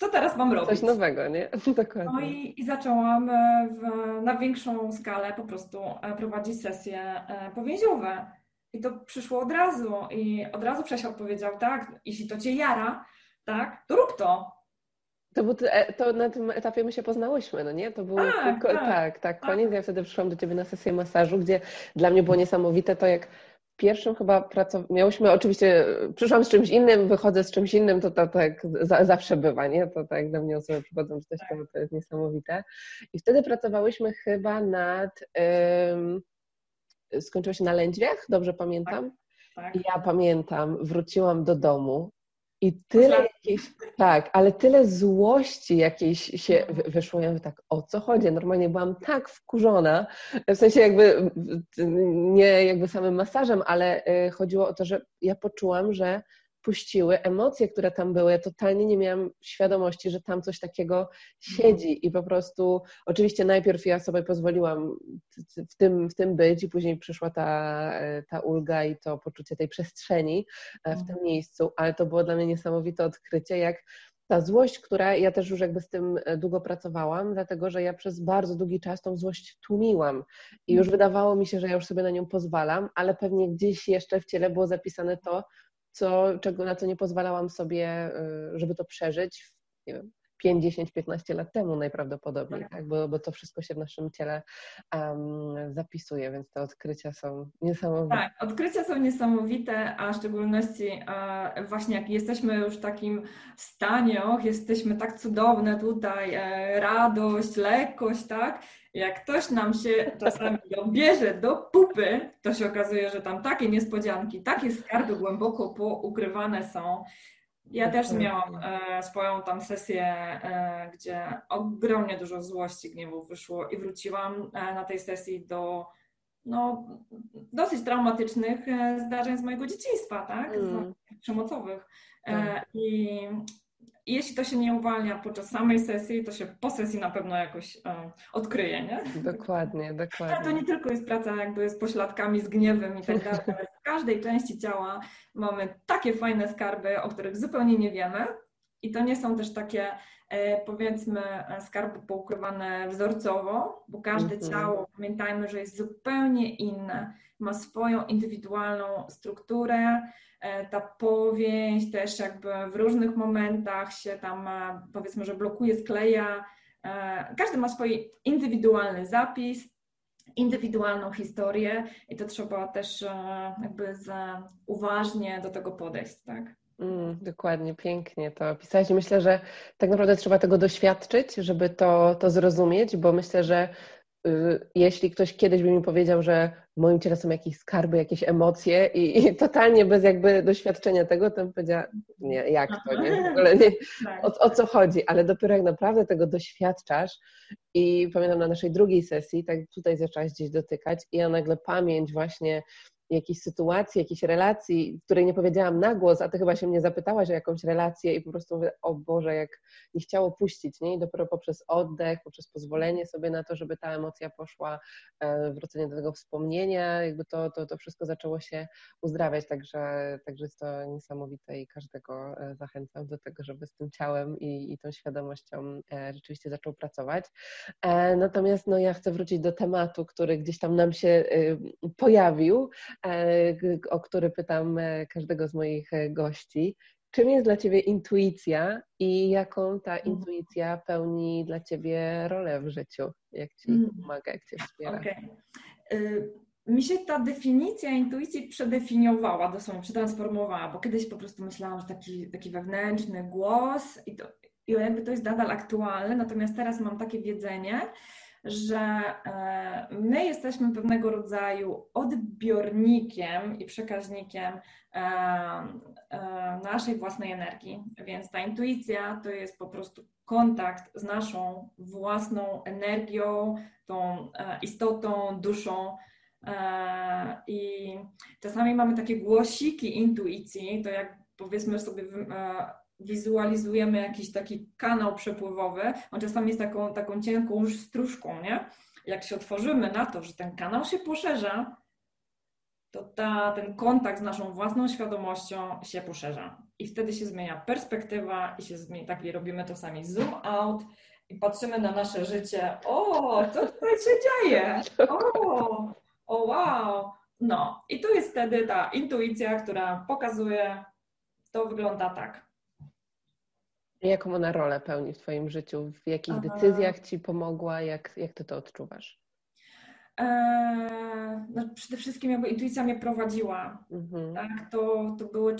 co teraz mam robić? Coś nowego, nie? Dokładnie. No i zaczęłam na większą skalę po prostu prowadzić sesje powięziowe. I to przyszło od razu. I od razu Przesiad powiedział, tak, jeśli to Cię jara, tak, to rób to. To na tym etapie my się poznałyśmy, no nie? To było koniec. Ja wtedy przyszłam do Ciebie na sesję masażu, gdzie dla mnie było niesamowite to, jak pierwszym chyba miałyśmy, oczywiście przyszłam z czymś innym, wychodzę z czymś innym, to tak zawsze bywa, nie? To tak dla mnie osoby przychodzą, że coś tam, to jest niesamowite. I wtedy pracowałyśmy chyba nad, skończyło się na Lędźwiach, dobrze pamiętam? Tak. Ja pamiętam, wróciłam do domu i tyle ale tyle złości jakiejś się wyszło. Ja mówię tak, o co chodzi? Normalnie byłam tak wkurzona, w sensie jakby nie jakby samym masażem, ale chodziło o to, że ja poczułam, że puściły emocje, które tam były. Ja totalnie nie miałam świadomości, że tam coś takiego siedzi i po prostu oczywiście najpierw ja sobie pozwoliłam w tym być i później przyszła ta ulga i to poczucie tej przestrzeni w tym miejscu, ale to było dla mnie niesamowite odkrycie, jak ta złość, która ja też już jakby z tym długo pracowałam, dlatego że ja przez bardzo długi czas tą złość tłumiłam i już wydawało mi się, że ja już sobie na nią pozwalam, ale pewnie gdzieś jeszcze w ciele było zapisane to, na co nie pozwalałam sobie, żeby to przeżyć, nie wiem, 5, 10, 15 lat temu najprawdopodobniej, tak? Bo to wszystko się w naszym ciele zapisuje, więc te odkrycia są niesamowite. Tak, odkrycia są niesamowite, a w szczególności właśnie jak jesteśmy już w takim stanie, jesteśmy tak cudowne tutaj, radość, lekkość, tak? Jak ktoś nam się czasami dobierze do pupy, to się okazuje, że tam takie niespodzianki, takie skarby głęboko poukrywane są. Ja też miałam swoją tam sesję, gdzie ogromnie dużo złości, gniewu wyszło i wróciłam na tej sesji do dosyć traumatycznych zdarzeń z mojego dzieciństwa, tak? Z przemocowych. I jeśli to się nie uwalnia podczas samej sesji, to się po sesji na pewno jakoś odkryje, nie? Dokładnie, dokładnie. Ale to nie tylko jest praca jakby z pośladkami, z gniewem i tak dalej. W każdej części ciała mamy takie fajne skarby, o których zupełnie nie wiemy. I to nie są też takie, powiedzmy, skarby poukrywane wzorcowo, bo każde ciało, pamiętajmy, że jest zupełnie inne, ma swoją indywidualną strukturę, ta powieść też jakby w różnych momentach się tam, powiedzmy, że blokuje, skleja. Każdy ma swój indywidualny zapis, indywidualną historię i to trzeba też jakby uważnie do tego podejść, tak? Dokładnie, pięknie to opisałeś. Myślę, że tak naprawdę trzeba tego doświadczyć, żeby to zrozumieć, bo myślę, że jeśli ktoś kiedyś by mi powiedział, że w moim ciele są jakieś skarby, jakieś emocje i totalnie bez jakby doświadczenia tego, to bym powiedziała, nie, jak to, nie? W ogóle nie, o co chodzi, ale dopiero jak naprawdę tego doświadczasz i pamiętam na naszej drugiej sesji, tak tutaj zaczęłaś gdzieś dotykać i ja nagle pamięć właśnie jakiejś sytuacji, jakiejś relacji, której nie powiedziałam na głos, a ty chyba się mnie zapytałaś o jakąś relację i po prostu mówię, o Boże, jak nie chciało puścić, nie? I dopiero poprzez oddech, poprzez pozwolenie sobie na to, żeby ta emocja poszła, wrócenie do tego wspomnienia, jakby to wszystko zaczęło się uzdrawiać, także jest to niesamowite i każdego zachęcam do tego, żeby z tym ciałem i tą świadomością rzeczywiście zaczął pracować. Natomiast no, ja chcę wrócić do tematu, który gdzieś tam nam się pojawił, o który pytam każdego z moich gości. Czym jest dla Ciebie intuicja i jaką ta intuicja pełni dla Ciebie rolę w życiu? Jak Ci pomaga, jak Cię wspiera? Okay. Mi się ta definicja intuicji przedefiniowała, dosłownie przetransformowała, bo kiedyś po prostu myślałam, że taki wewnętrzny głos i jakby to jest nadal aktualne, natomiast teraz mam takie wiedzenie, że my jesteśmy pewnego rodzaju odbiornikiem i przekaźnikiem naszej własnej energii, więc ta intuicja to jest po prostu kontakt z naszą własną energią, tą istotą, duszą i czasami mamy takie głosiki intuicji, to jak powiedzmy sobie wizualizujemy jakiś taki kanał przepływowy, on czasami jest taką cienką stróżką, nie? Jak się otworzymy na to, że ten kanał się poszerza, to ten kontakt z naszą własną świadomością się poszerza. I wtedy się zmienia perspektywa i się zmienia, tak robimy to sami zoom out i patrzymy na nasze życie. O, co tutaj się dzieje? O wow! No i to jest wtedy ta intuicja, która pokazuje, to wygląda tak. Jaką ona rolę pełni w Twoim życiu? W jakich decyzjach Ci pomogła? Jak Ty to odczuwasz? No przede wszystkim jakby intuicja mnie prowadziła. Tak? To były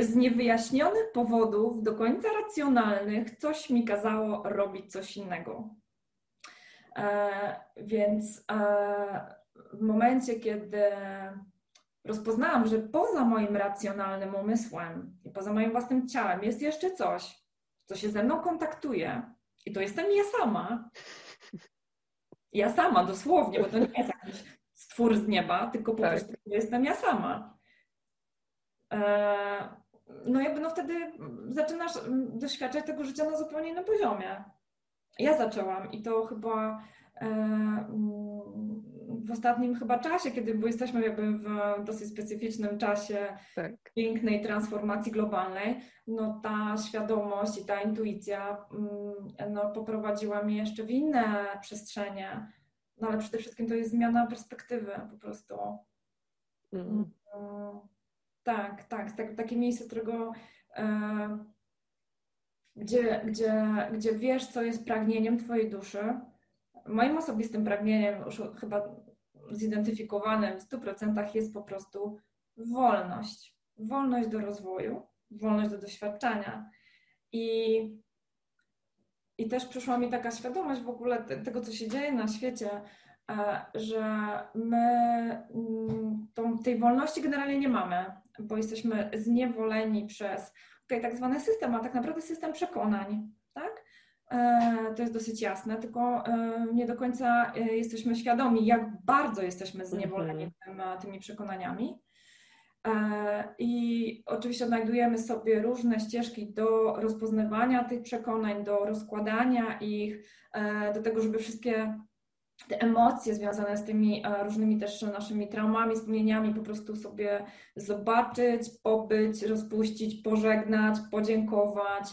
z niewyjaśnionych powodów, do końca racjonalnych, coś mi kazało robić coś innego. W momencie, kiedy rozpoznałam, że poza moim racjonalnym umysłem i poza moim własnym ciałem jest jeszcze coś, co się ze mną kontaktuje i to jestem ja sama. Ja sama, dosłownie, bo to nie jest jakiś stwór z nieba, tylko po prostu jestem ja sama. Wtedy zaczynasz doświadczać tego życia na zupełnie innym poziomie. Ja zaczęłam i to chyba w ostatnim chyba czasie, kiedy jesteśmy jakby w dosyć specyficznym czasie pięknej transformacji globalnej, no ta świadomość i ta intuicja poprowadziła mnie jeszcze w inne przestrzenie, no ale przede wszystkim to jest zmiana perspektywy po prostu. Takie miejsce, z którego gdzie wiesz, co jest pragnieniem Twojej duszy. Moim osobistym pragnieniem, już chyba zidentyfikowanym w 100%, jest po prostu wolność. Wolność do rozwoju, wolność do doświadczenia. I też przyszła mi taka świadomość w ogóle tego, co się dzieje na świecie, że my tej wolności generalnie nie mamy, bo jesteśmy zniewoleni przez tak zwany system, a tak naprawdę system przekonań, tak? To jest dosyć jasne, tylko nie do końca jesteśmy świadomi, jak bardzo jesteśmy zniewoleni tymi przekonaniami. I oczywiście znajdujemy sobie różne ścieżki do rozpoznawania tych przekonań, do rozkładania ich, do tego, żeby wszystkie te emocje związane z tymi różnymi też naszymi traumami, wspomnieniami po prostu sobie zobaczyć, pobyć, rozpuścić, pożegnać, podziękować.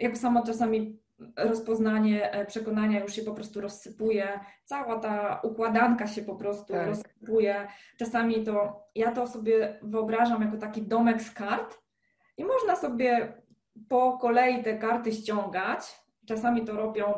Jak samo czasami rozpoznanie przekonania już się po prostu rozsypuje, cała ta układanka się po prostu rozsypuje. Czasami to, ja to sobie wyobrażam jako taki domek z kart i można sobie po kolei te karty ściągać. Czasami to robią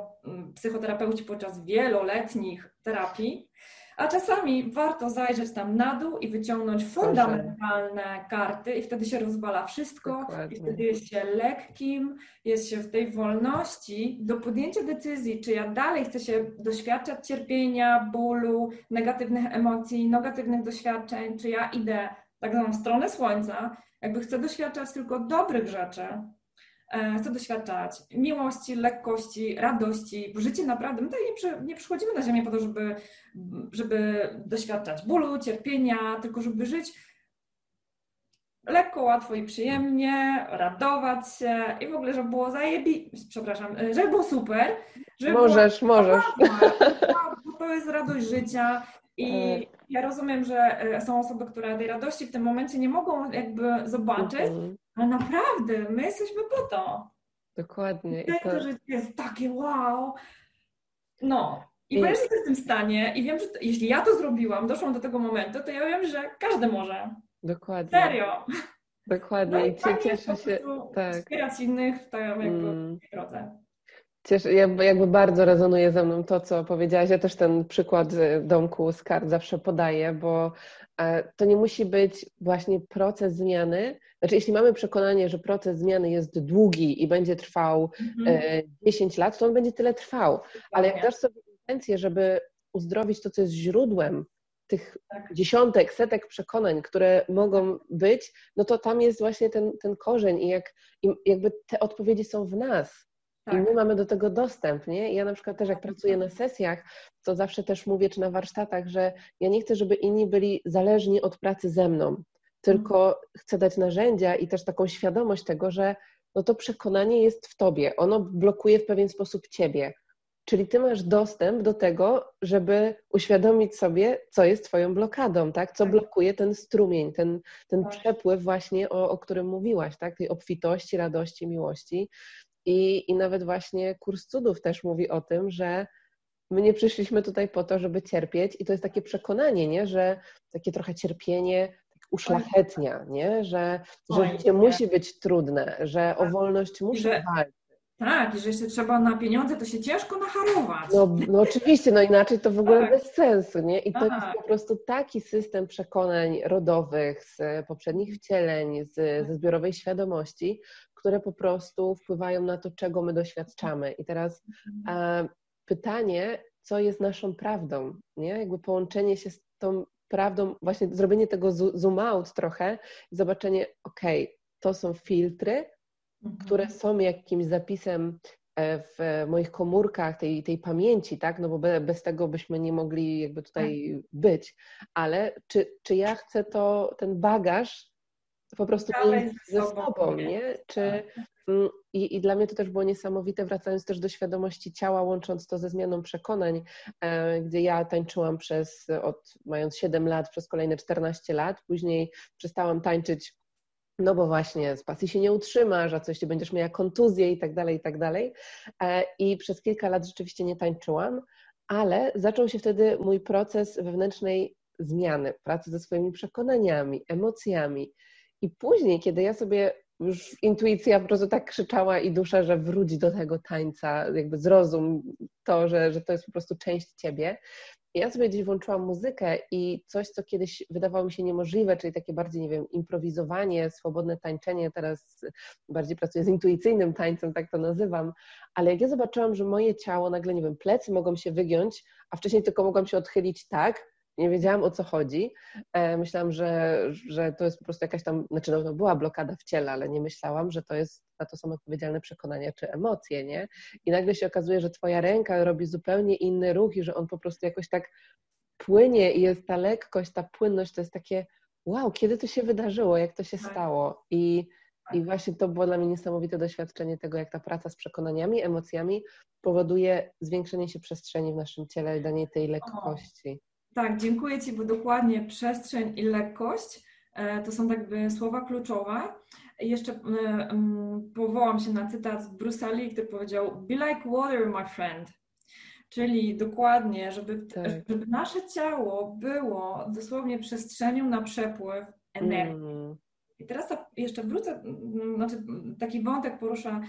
psychoterapeuci podczas wieloletnich terapii, a czasami warto zajrzeć tam na dół i wyciągnąć fundamentalne karty i wtedy się rozwala wszystko. Dokładnie. I wtedy jest się lekkim, jest się w tej wolności do podjęcia decyzji, czy ja dalej chcę się doświadczać cierpienia, bólu, negatywnych emocji, negatywnych doświadczeń, czy ja idę tak zwaną stronę słońca, jakby chcę doświadczać tylko dobrych rzeczy. Chcę doświadczać miłości, lekkości, radości, bo życie naprawdę, my tutaj nie przychodzimy na ziemię po to, żeby doświadczać bólu, cierpienia, tylko żeby żyć lekko, łatwo i przyjemnie, radować się i w ogóle, żeby było żeby było super. Żeby możesz. To jest radość życia i ja rozumiem, że są osoby, które tej radości w tym momencie nie mogą jakby zobaczyć, ale naprawdę, my jesteśmy po to. Dokładnie. To życie jest takie wow. No. I wiem, że jestem w tym stanie i wiem, że jeśli ja to zrobiłam, doszłam do tego momentu, to ja wiem, że każdy może. Dokładnie. Serio. Dokładnie. No, i cieszę się. Wspierać innych w tej drodze. Jakby bardzo rezonuje ze mną to, co powiedziałaś. Ja też ten przykład domku z kart zawsze podaję, bo to nie musi być właśnie proces zmiany. Znaczy, jeśli mamy przekonanie, że proces zmiany jest długi i będzie trwał 10 lat, to on będzie tyle trwał. Ale jak dasz sobie intencję, żeby uzdrowić to, co jest źródłem tych dziesiątek, setek przekonań, które mogą być, no to tam jest właśnie ten korzeń i jakby te odpowiedzi są w nas. I my mamy do tego dostęp, nie? Ja na przykład też jak pracuję na sesjach, to zawsze też mówię, czy na warsztatach, że ja nie chcę, żeby inni byli zależni od pracy ze mną, tylko chcę dać narzędzia i też taką świadomość tego, że no to przekonanie jest w tobie, ono blokuje w pewien sposób ciebie, czyli ty masz dostęp do tego, żeby uświadomić sobie, co jest twoją blokadą, tak? Co blokuje ten strumień, ten przepływ właśnie, o którym mówiłaś, tak? Tej obfitości, radości, miłości. I nawet właśnie Kurs Cudów też mówi o tym, że my nie przyszliśmy tutaj po to, żeby cierpieć i to jest takie przekonanie, nie? Że takie trochę cierpienie tak uszlachetnia, nie? Że życie musi być trudne, że o wolność musi walczyć. Tak, i że jeszcze trzeba na pieniądze, to się ciężko nacharować. No oczywiście, no inaczej to w ogóle bez sensu, nie? I to jest po prostu taki system przekonań rodowych z poprzednich wcieleń, ze zbiorowej świadomości, które po prostu wpływają na to, czego my doświadczamy. I teraz pytanie, co jest naszą prawdą, nie? Jakby połączenie się z tą prawdą, właśnie zrobienie tego zoom out trochę i zobaczenie, okej, to są filtry, które są jakimś zapisem w moich komórkach tej pamięci, tak? No bo bez tego byśmy nie mogli jakby tutaj być, ale czy ja chcę ten bagaż po prostu ze sobą, nie? I dla mnie to też było niesamowite, wracając też do świadomości ciała, łącząc to ze zmianą przekonań, gdzie ja tańczyłam mając 7 lat, przez kolejne 14 lat, później przestałam tańczyć, no bo właśnie z pasji się nie utrzymasz, a coś, ty będziesz miała kontuzję i tak dalej, i tak dalej. I przez kilka lat rzeczywiście nie tańczyłam, ale zaczął się wtedy mój proces wewnętrznej zmiany, pracy ze swoimi przekonaniami, emocjami. I później, kiedy ja sobie już intuicja po prostu tak krzyczała i dusza, że wróć do tego tańca, jakby zrozum to, że to jest po prostu część ciebie. Ja sobie gdzieś włączyłam muzykę i coś, co kiedyś wydawało mi się niemożliwe, czyli takie bardziej, nie wiem, improwizowanie, swobodne tańczenie, teraz bardziej pracuję z intuicyjnym tańcem, tak to nazywam, ale jak ja zobaczyłam, że moje ciało nagle, nie wiem, plecy mogą się wygiąć, a wcześniej tylko mogłam się odchylić tak, nie wiedziałam, o co chodzi. Myślałam, że to jest po prostu jakaś tam, znaczy no, była blokada w ciele, ale nie myślałam, że to jest za to są odpowiedzialne przekonania czy emocje, nie? I nagle się okazuje, że twoja ręka robi zupełnie inny ruch i że on po prostu jakoś tak płynie i jest ta lekkość, ta płynność, to jest takie wow, kiedy to się wydarzyło, jak to się stało. I właśnie to było dla mnie niesamowite doświadczenie tego, jak ta praca z przekonaniami, emocjami powoduje zwiększenie się przestrzeni w naszym ciele i danie tej lekkości. Tak, dziękuję Ci, bo dokładnie przestrzeń i lekkość to są jakby słowa kluczowe. Jeszcze powołam się na cytat z Bruce'a Lee, który powiedział "Be like water, my friend". Czyli dokładnie, żeby nasze ciało było dosłownie przestrzenią na przepływ energii. I teraz jeszcze wrócę, znaczy taki wątek porusza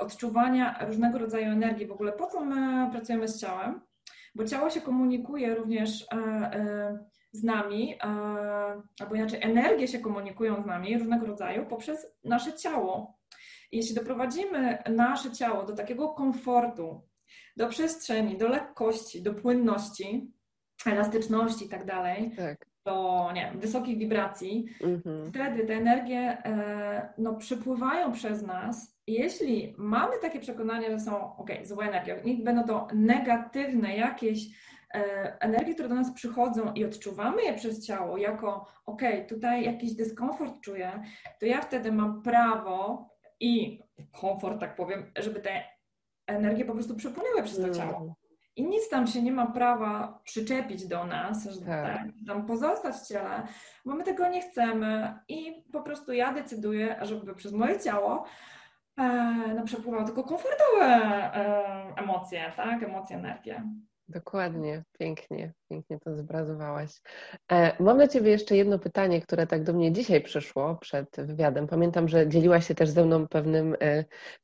odczuwania różnego rodzaju energii. W ogóle po co my pracujemy z ciałem? Bo ciało się komunikuje również z nami, albo inaczej energie się komunikują z nami różnego rodzaju poprzez nasze ciało. Jeśli doprowadzimy nasze ciało do takiego komfortu, do przestrzeni, do lekkości, do płynności, elastyczności i tak dalej, do wysokich wibracji, wtedy te energie przypływają przez nas. Jeśli mamy takie przekonanie, że są złe energie, będą to negatywne jakieś energie, które do nas przychodzą i odczuwamy je przez ciało jako tutaj jakiś dyskomfort czuję, to ja wtedy mam prawo i komfort, tak powiem, żeby te energie po prostu przepłynęły przez to ciało. I nic tam się nie ma prawa przyczepić do nas, żeby tam pozostać w ciele, bo my tego nie chcemy i po prostu ja decyduję, żeby przez moje ciało przepływały tylko komfortowe emocje, tak? Emocje, energie. Dokładnie, pięknie to zobrazowałaś. Mam do Ciebie jeszcze jedno pytanie, które tak do mnie dzisiaj przyszło przed wywiadem. Pamiętam, że dzieliłaś się też ze mną pewnym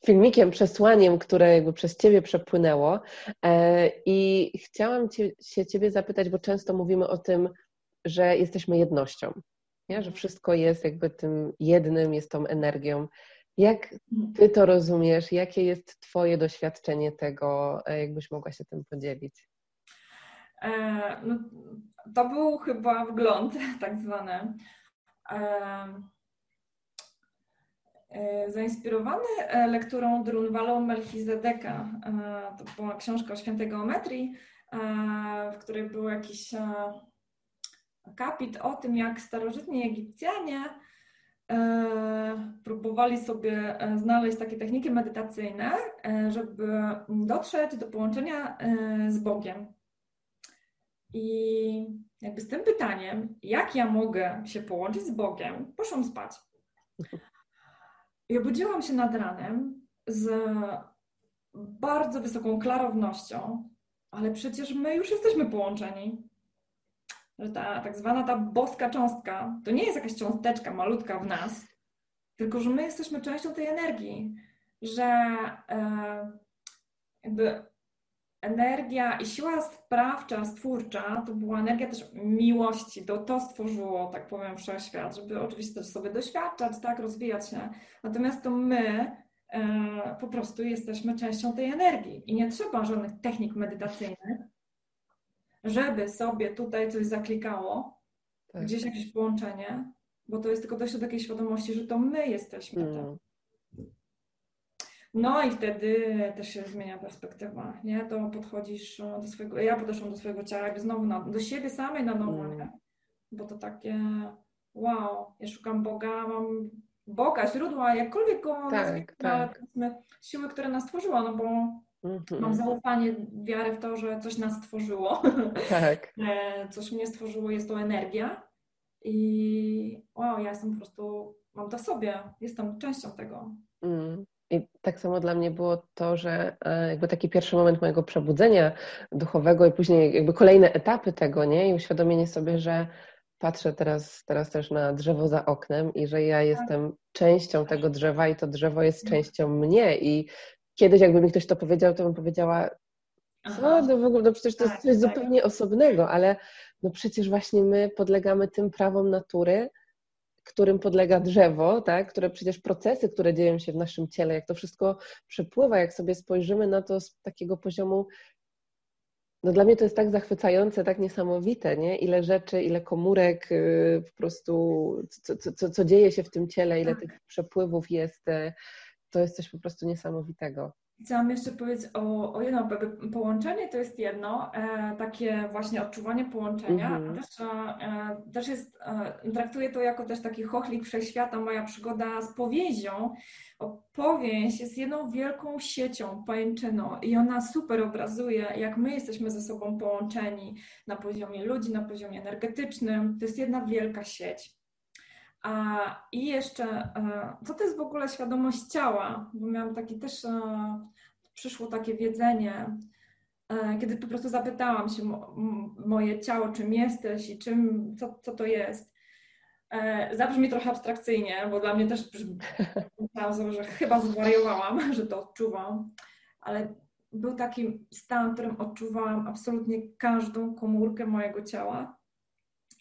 filmikiem, przesłaniem, które jakby przez Ciebie przepłynęło i chciałam Ciebie zapytać, bo często mówimy o tym, że jesteśmy jednością, nie? Że wszystko jest jakby tym jednym, jest tą energią. Jak Ty to rozumiesz? Jakie jest Twoje doświadczenie tego? Jakbyś mogła się tym podzielić? To był chyba wgląd tak zwany. Zainspirowany lekturą Drunvalą Melchizedeka. To była książka o świętej geometrii, w której był jakiś akapit o tym, jak starożytni Egipcjanie próbowali sobie znaleźć takie techniki medytacyjne, żeby dotrzeć do połączenia z Bogiem. I jakby z tym pytaniem, jak ja mogę się połączyć z Bogiem, poszłam spać. I obudziłam się nad ranem z bardzo wysoką klarownością, ale przecież my już jesteśmy połączeni. Że ta tak zwana ta boska cząstka to nie jest jakaś cząsteczka malutka w nas, tylko że my jesteśmy częścią tej energii, że jakby energia i siła sprawcza, stwórcza to była energia też miłości, to stworzyło, tak powiem, wszechświat, żeby oczywiście też sobie doświadczać, tak, rozwijać się, natomiast to my po prostu jesteśmy częścią tej energii i nie trzeba żadnych technik medytacyjnych, żeby sobie tutaj coś zaklikało, gdzieś jakieś połączenie, bo to jest tylko dojście do takiej świadomości, że to my jesteśmy tam. No i wtedy też się zmienia perspektywa, nie? To podchodzisz do swojego, ja podeszłam do swojego ciała, jakby znowu do siebie samej na nowo, nie? Bo to takie wow, ja szukam Boga, mam Boga, źródła, jakkolwiek go nazwijmy, ale siły, które nas stworzyła, no bo mam zaufanie, wiarę w to, że coś nas stworzyło, coś mnie stworzyło, jest to energia i wow, ja jestem po prostu, mam to w sobie, jestem częścią tego. I tak samo dla mnie było to, że jakby taki pierwszy moment mojego przebudzenia duchowego i później jakby kolejne etapy tego, nie? I uświadomienie sobie, że patrzę teraz też na drzewo za oknem i że ja jestem częścią tego drzewa i to drzewo jest częścią mnie i kiedyś jakby mi ktoś to powiedział, to bym powiedziała, co, no w ogóle, no przecież to jest coś zupełnie osobnego, ale no przecież właśnie my podlegamy tym prawom natury, którym podlega drzewo, tak? Które przecież procesy, które dzieją się w naszym ciele, jak to wszystko przepływa, jak sobie spojrzymy na to z takiego poziomu, no dla mnie to jest tak zachwycające, tak niesamowite, nie? Ile rzeczy, ile komórek po prostu, co dzieje się w tym ciele, ile tych przepływów jest. To jest coś po prostu niesamowitego. Chciałam jeszcze powiedzieć o jedno, połączenie to jest jedno, takie właśnie odczuwanie połączenia, a też jest, traktuję to jako też taki chochlik wszechświata, moja przygoda z powiezią. Powieść jest jedną wielką siecią, pajęczyną i ona super obrazuje, jak my jesteśmy ze sobą połączeni na poziomie ludzi, na poziomie energetycznym, to jest jedna wielka sieć. I jeszcze, co to jest w ogóle świadomość ciała? Bo miałam taki też, przyszło takie wiedzenie, kiedy po prostu zapytałam się moje ciało, czym jesteś i czym, co to jest. Zabrzmi trochę abstrakcyjnie, bo dla mnie też myślałam, że chyba zwariowałam, że to odczuwam, ale był taki stan, w którym odczuwałam absolutnie każdą komórkę mojego ciała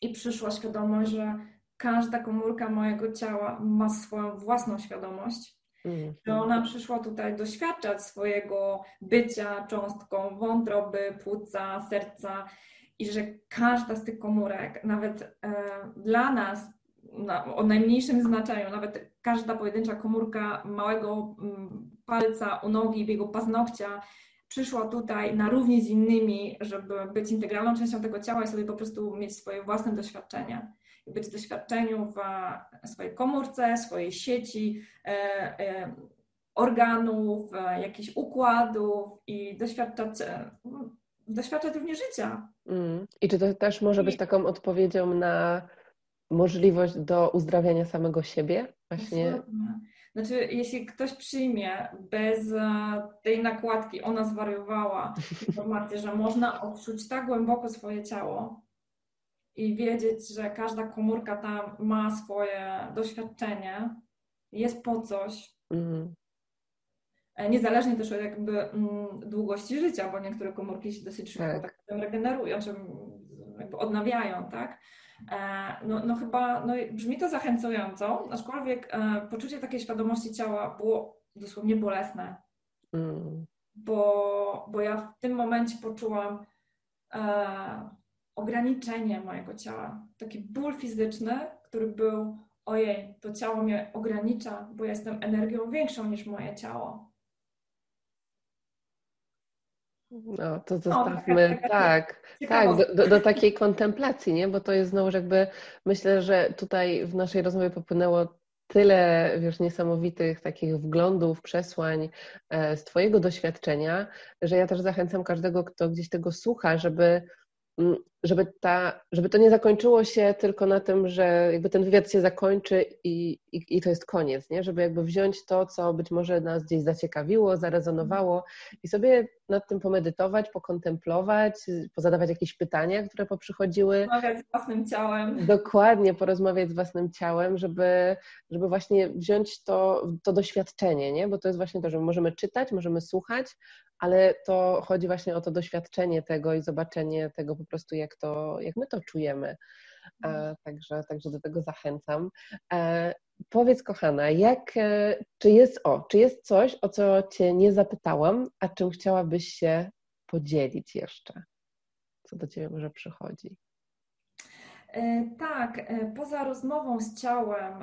i przyszła świadomość, że każda komórka mojego ciała ma swoją własną świadomość, że ona przyszła tutaj doświadczać swojego bycia cząstką wątroby, płuca, serca i że każda z tych komórek, nawet dla nas o najmniejszym znaczeniu, nawet każda pojedyncza komórka małego palca u nogi w jego paznokcia przyszła tutaj na równi z innymi, żeby być integralną częścią tego ciała i sobie po prostu mieć swoje własne doświadczenia. Być w doświadczeniu w swojej komórce, swojej sieci, organów, jakichś układów i doświadczać również życia. I czy to też może być taką odpowiedzią na możliwość do uzdrawiania samego siebie? Właśnie. Absolutnie. Znaczy, jeśli ktoś przyjmie bez tej nakładki, ona zwariowała informację, że można odczuć tak głęboko swoje ciało, i wiedzieć, że każda komórka tam ma swoje doświadczenie, jest po coś. Niezależnie też od jakby długości życia, bo niektóre komórki się dosyć szybko tak regenerują, czy jakby odnawiają, tak? No chyba brzmi to zachęcająco, aczkolwiek poczucie takiej świadomości ciała było dosłownie bolesne. Bo ja w tym momencie poczułam ograniczenie mojego ciała. Taki ból fizyczny, który był, ojej, to ciało mnie ogranicza, bo jestem energią większą niż moje ciało. No, to zostawmy, do takiej kontemplacji, nie? Bo to jest znowu jakby, myślę, że tutaj w naszej rozmowie popłynęło tyle, wiesz, niesamowitych takich wglądów, przesłań z Twojego doświadczenia, że ja też zachęcam każdego, kto gdzieś tego słucha, żeby to nie zakończyło się tylko na tym, że jakby ten wywiad się zakończy i to jest koniec, nie? Żeby jakby wziąć to, co być może nas gdzieś zaciekawiło, zarezonowało i sobie nad tym pomedytować, pokontemplować, pozadawać jakieś pytania, które poprzychodziły. Porozmawiać z własnym ciałem. Dokładnie, porozmawiać z własnym ciałem, żeby właśnie wziąć to doświadczenie, nie? Bo to jest właśnie to, że możemy czytać, możemy słuchać, ale to chodzi właśnie o to doświadczenie tego i zobaczenie tego po prostu, jak my to czujemy. Także do tego zachęcam. Powiedz, kochana, czy jest coś, o co Cię nie zapytałam, a czym chciałabyś się podzielić jeszcze? Co do Ciebie może przychodzi? Tak, poza rozmową z ciałem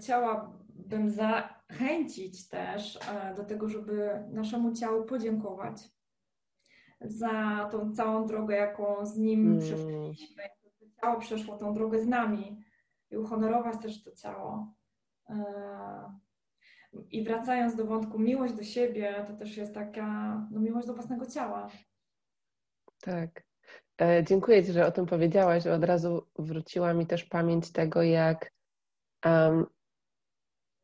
chciałabym zachęcić też do tego, żeby naszemu ciału podziękować za tą całą drogę, jaką z nim przeszliśmy. Ciało przeszło tą drogę z nami i uhonorować też to ciało. I wracając do wątku miłość do siebie, to też jest taka miłość do własnego ciała. Tak. Dziękuję Ci, że o tym powiedziałaś. Od razu wróciła mi też pamięć tego, jak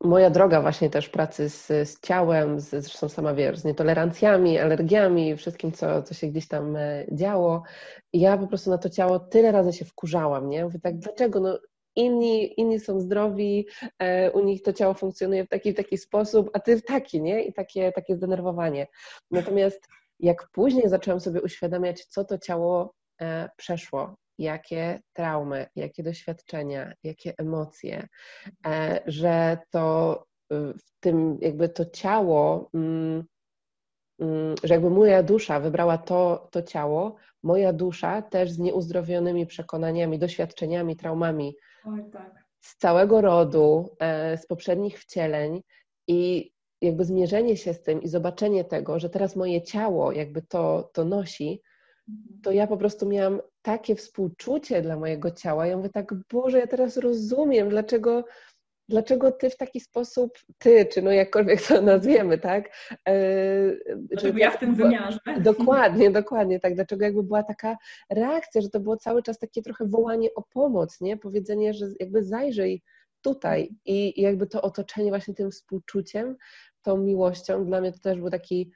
moja droga właśnie też pracy z ciałem, zresztą sama wiesz, z nietolerancjami, alergiami, wszystkim, co się gdzieś tam działo. I ja po prostu na to ciało tyle razy się wkurzałam, nie? Mówię tak, dlaczego? No inni są zdrowi, u nich to ciało funkcjonuje w taki sposób, a ty w taki, nie? I takie zdenerwowanie. Natomiast jak później zaczęłam sobie uświadamiać, co to ciało przeszło, jakie traumy, jakie doświadczenia, jakie emocje, że to w tym jakby to ciało, że jakby moja dusza wybrała to ciało, moja dusza też z nieuzdrowionymi przekonaniami, doświadczeniami, traumami z całego rodu, z poprzednich wcieleń i jakby zmierzenie się z tym i zobaczenie tego, że teraz moje ciało jakby to nosi, to ja po prostu miałam takie współczucie dla mojego ciała. Ja mówię tak, Boże, ja teraz rozumiem, dlaczego Ty w taki sposób, Ty, czy no jakkolwiek to nazwiemy, tak? Dlaczego ja w tym wymiarze. Dokładnie, tak. Dlaczego jakby była taka reakcja, że to było cały czas takie trochę wołanie o pomoc, nie? Powiedzenie, że jakby zajrzyj tutaj i jakby to otoczenie właśnie tym współczuciem, tą miłością. Dla mnie to też był taki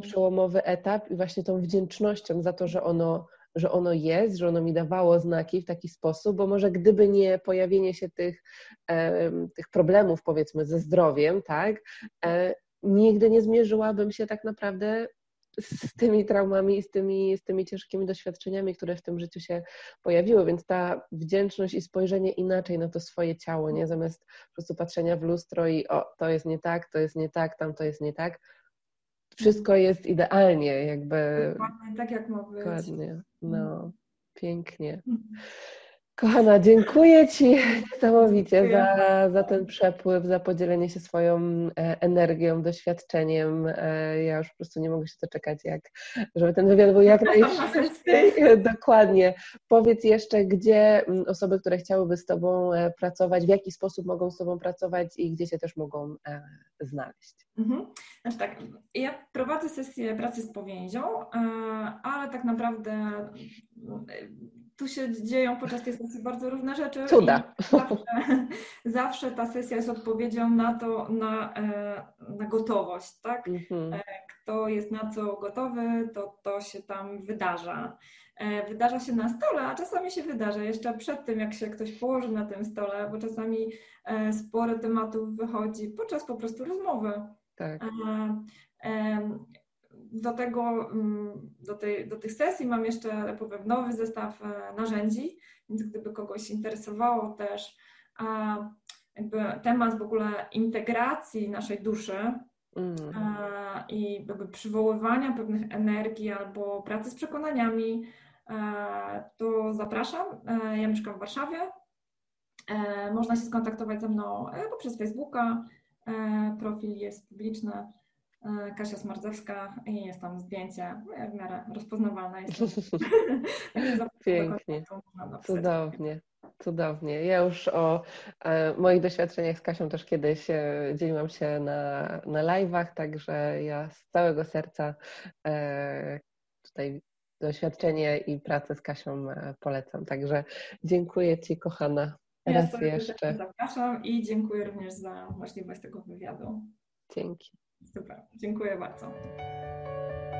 przełomowy etap i właśnie tą wdzięcznością za to, że ono jest, że ono mi dawało znaki w taki sposób, bo może gdyby nie pojawienie się tych problemów, powiedzmy, ze zdrowiem, tak, nigdy nie zmierzyłabym się tak naprawdę z tymi traumami, z tymi ciężkimi doświadczeniami, które w tym życiu się pojawiły, więc ta wdzięczność i spojrzenie inaczej na to swoje ciało, nie, zamiast po prostu patrzenia w lustro i o, to jest nie tak, tam to jest nie tak, wszystko jest idealnie, jakby... Dokładnie, tak jak ma być. Dokładnie, no, pięknie. Kochana, dziękuję Ci niesamowicie za ten przepływ, za podzielenie się swoją energią, doświadczeniem. Ja już po prostu nie mogę się doczekać, żeby ten wywiad był jak najszybciej. Dokładnie. Powiedz jeszcze, gdzie osoby, które chciałyby z Tobą pracować, w jaki sposób mogą z Tobą pracować i gdzie się też mogą znaleźć. Mhm. Znaczy tak, ja prowadzę sesję pracy z powięzią, ale tak naprawdę... Tu się dzieją podczas tej sesji bardzo różne rzeczy. Cuda. Zawsze ta sesja jest odpowiedzią na to, na gotowość, tak? Mm-hmm. Kto jest na co gotowy, to się tam wydarza. Wydarza się na stole, a czasami się wydarza jeszcze przed tym, jak się ktoś położy na tym stole, bo czasami sporo tematów wychodzi podczas po prostu rozmowy. Tak. Do tych sesji mam jeszcze, powiem, nowy zestaw narzędzi, więc gdyby kogoś interesowało też jakby temat w ogóle integracji naszej duszy i jakby przywoływania pewnych energii albo pracy z przekonaniami, to zapraszam. Ja mieszkam w Warszawie. Można się skontaktować ze mną poprzez Facebooka. Profil jest publiczny. Kasia Smardzewska i jest tam zdjęcie, w miarę rozpoznawalne jest. Pięknie, cudownie. Ja już o moich doświadczeniach z Kasią też kiedyś dzieliłam się na live'ach, także ja z całego serca tutaj doświadczenie i pracę z Kasią polecam. Także dziękuję Ci, kochana, raz jeszcze. Zapraszam i dziękuję również za możliwość tego wywiadu. Dzięki. Super, dziękuję bardzo.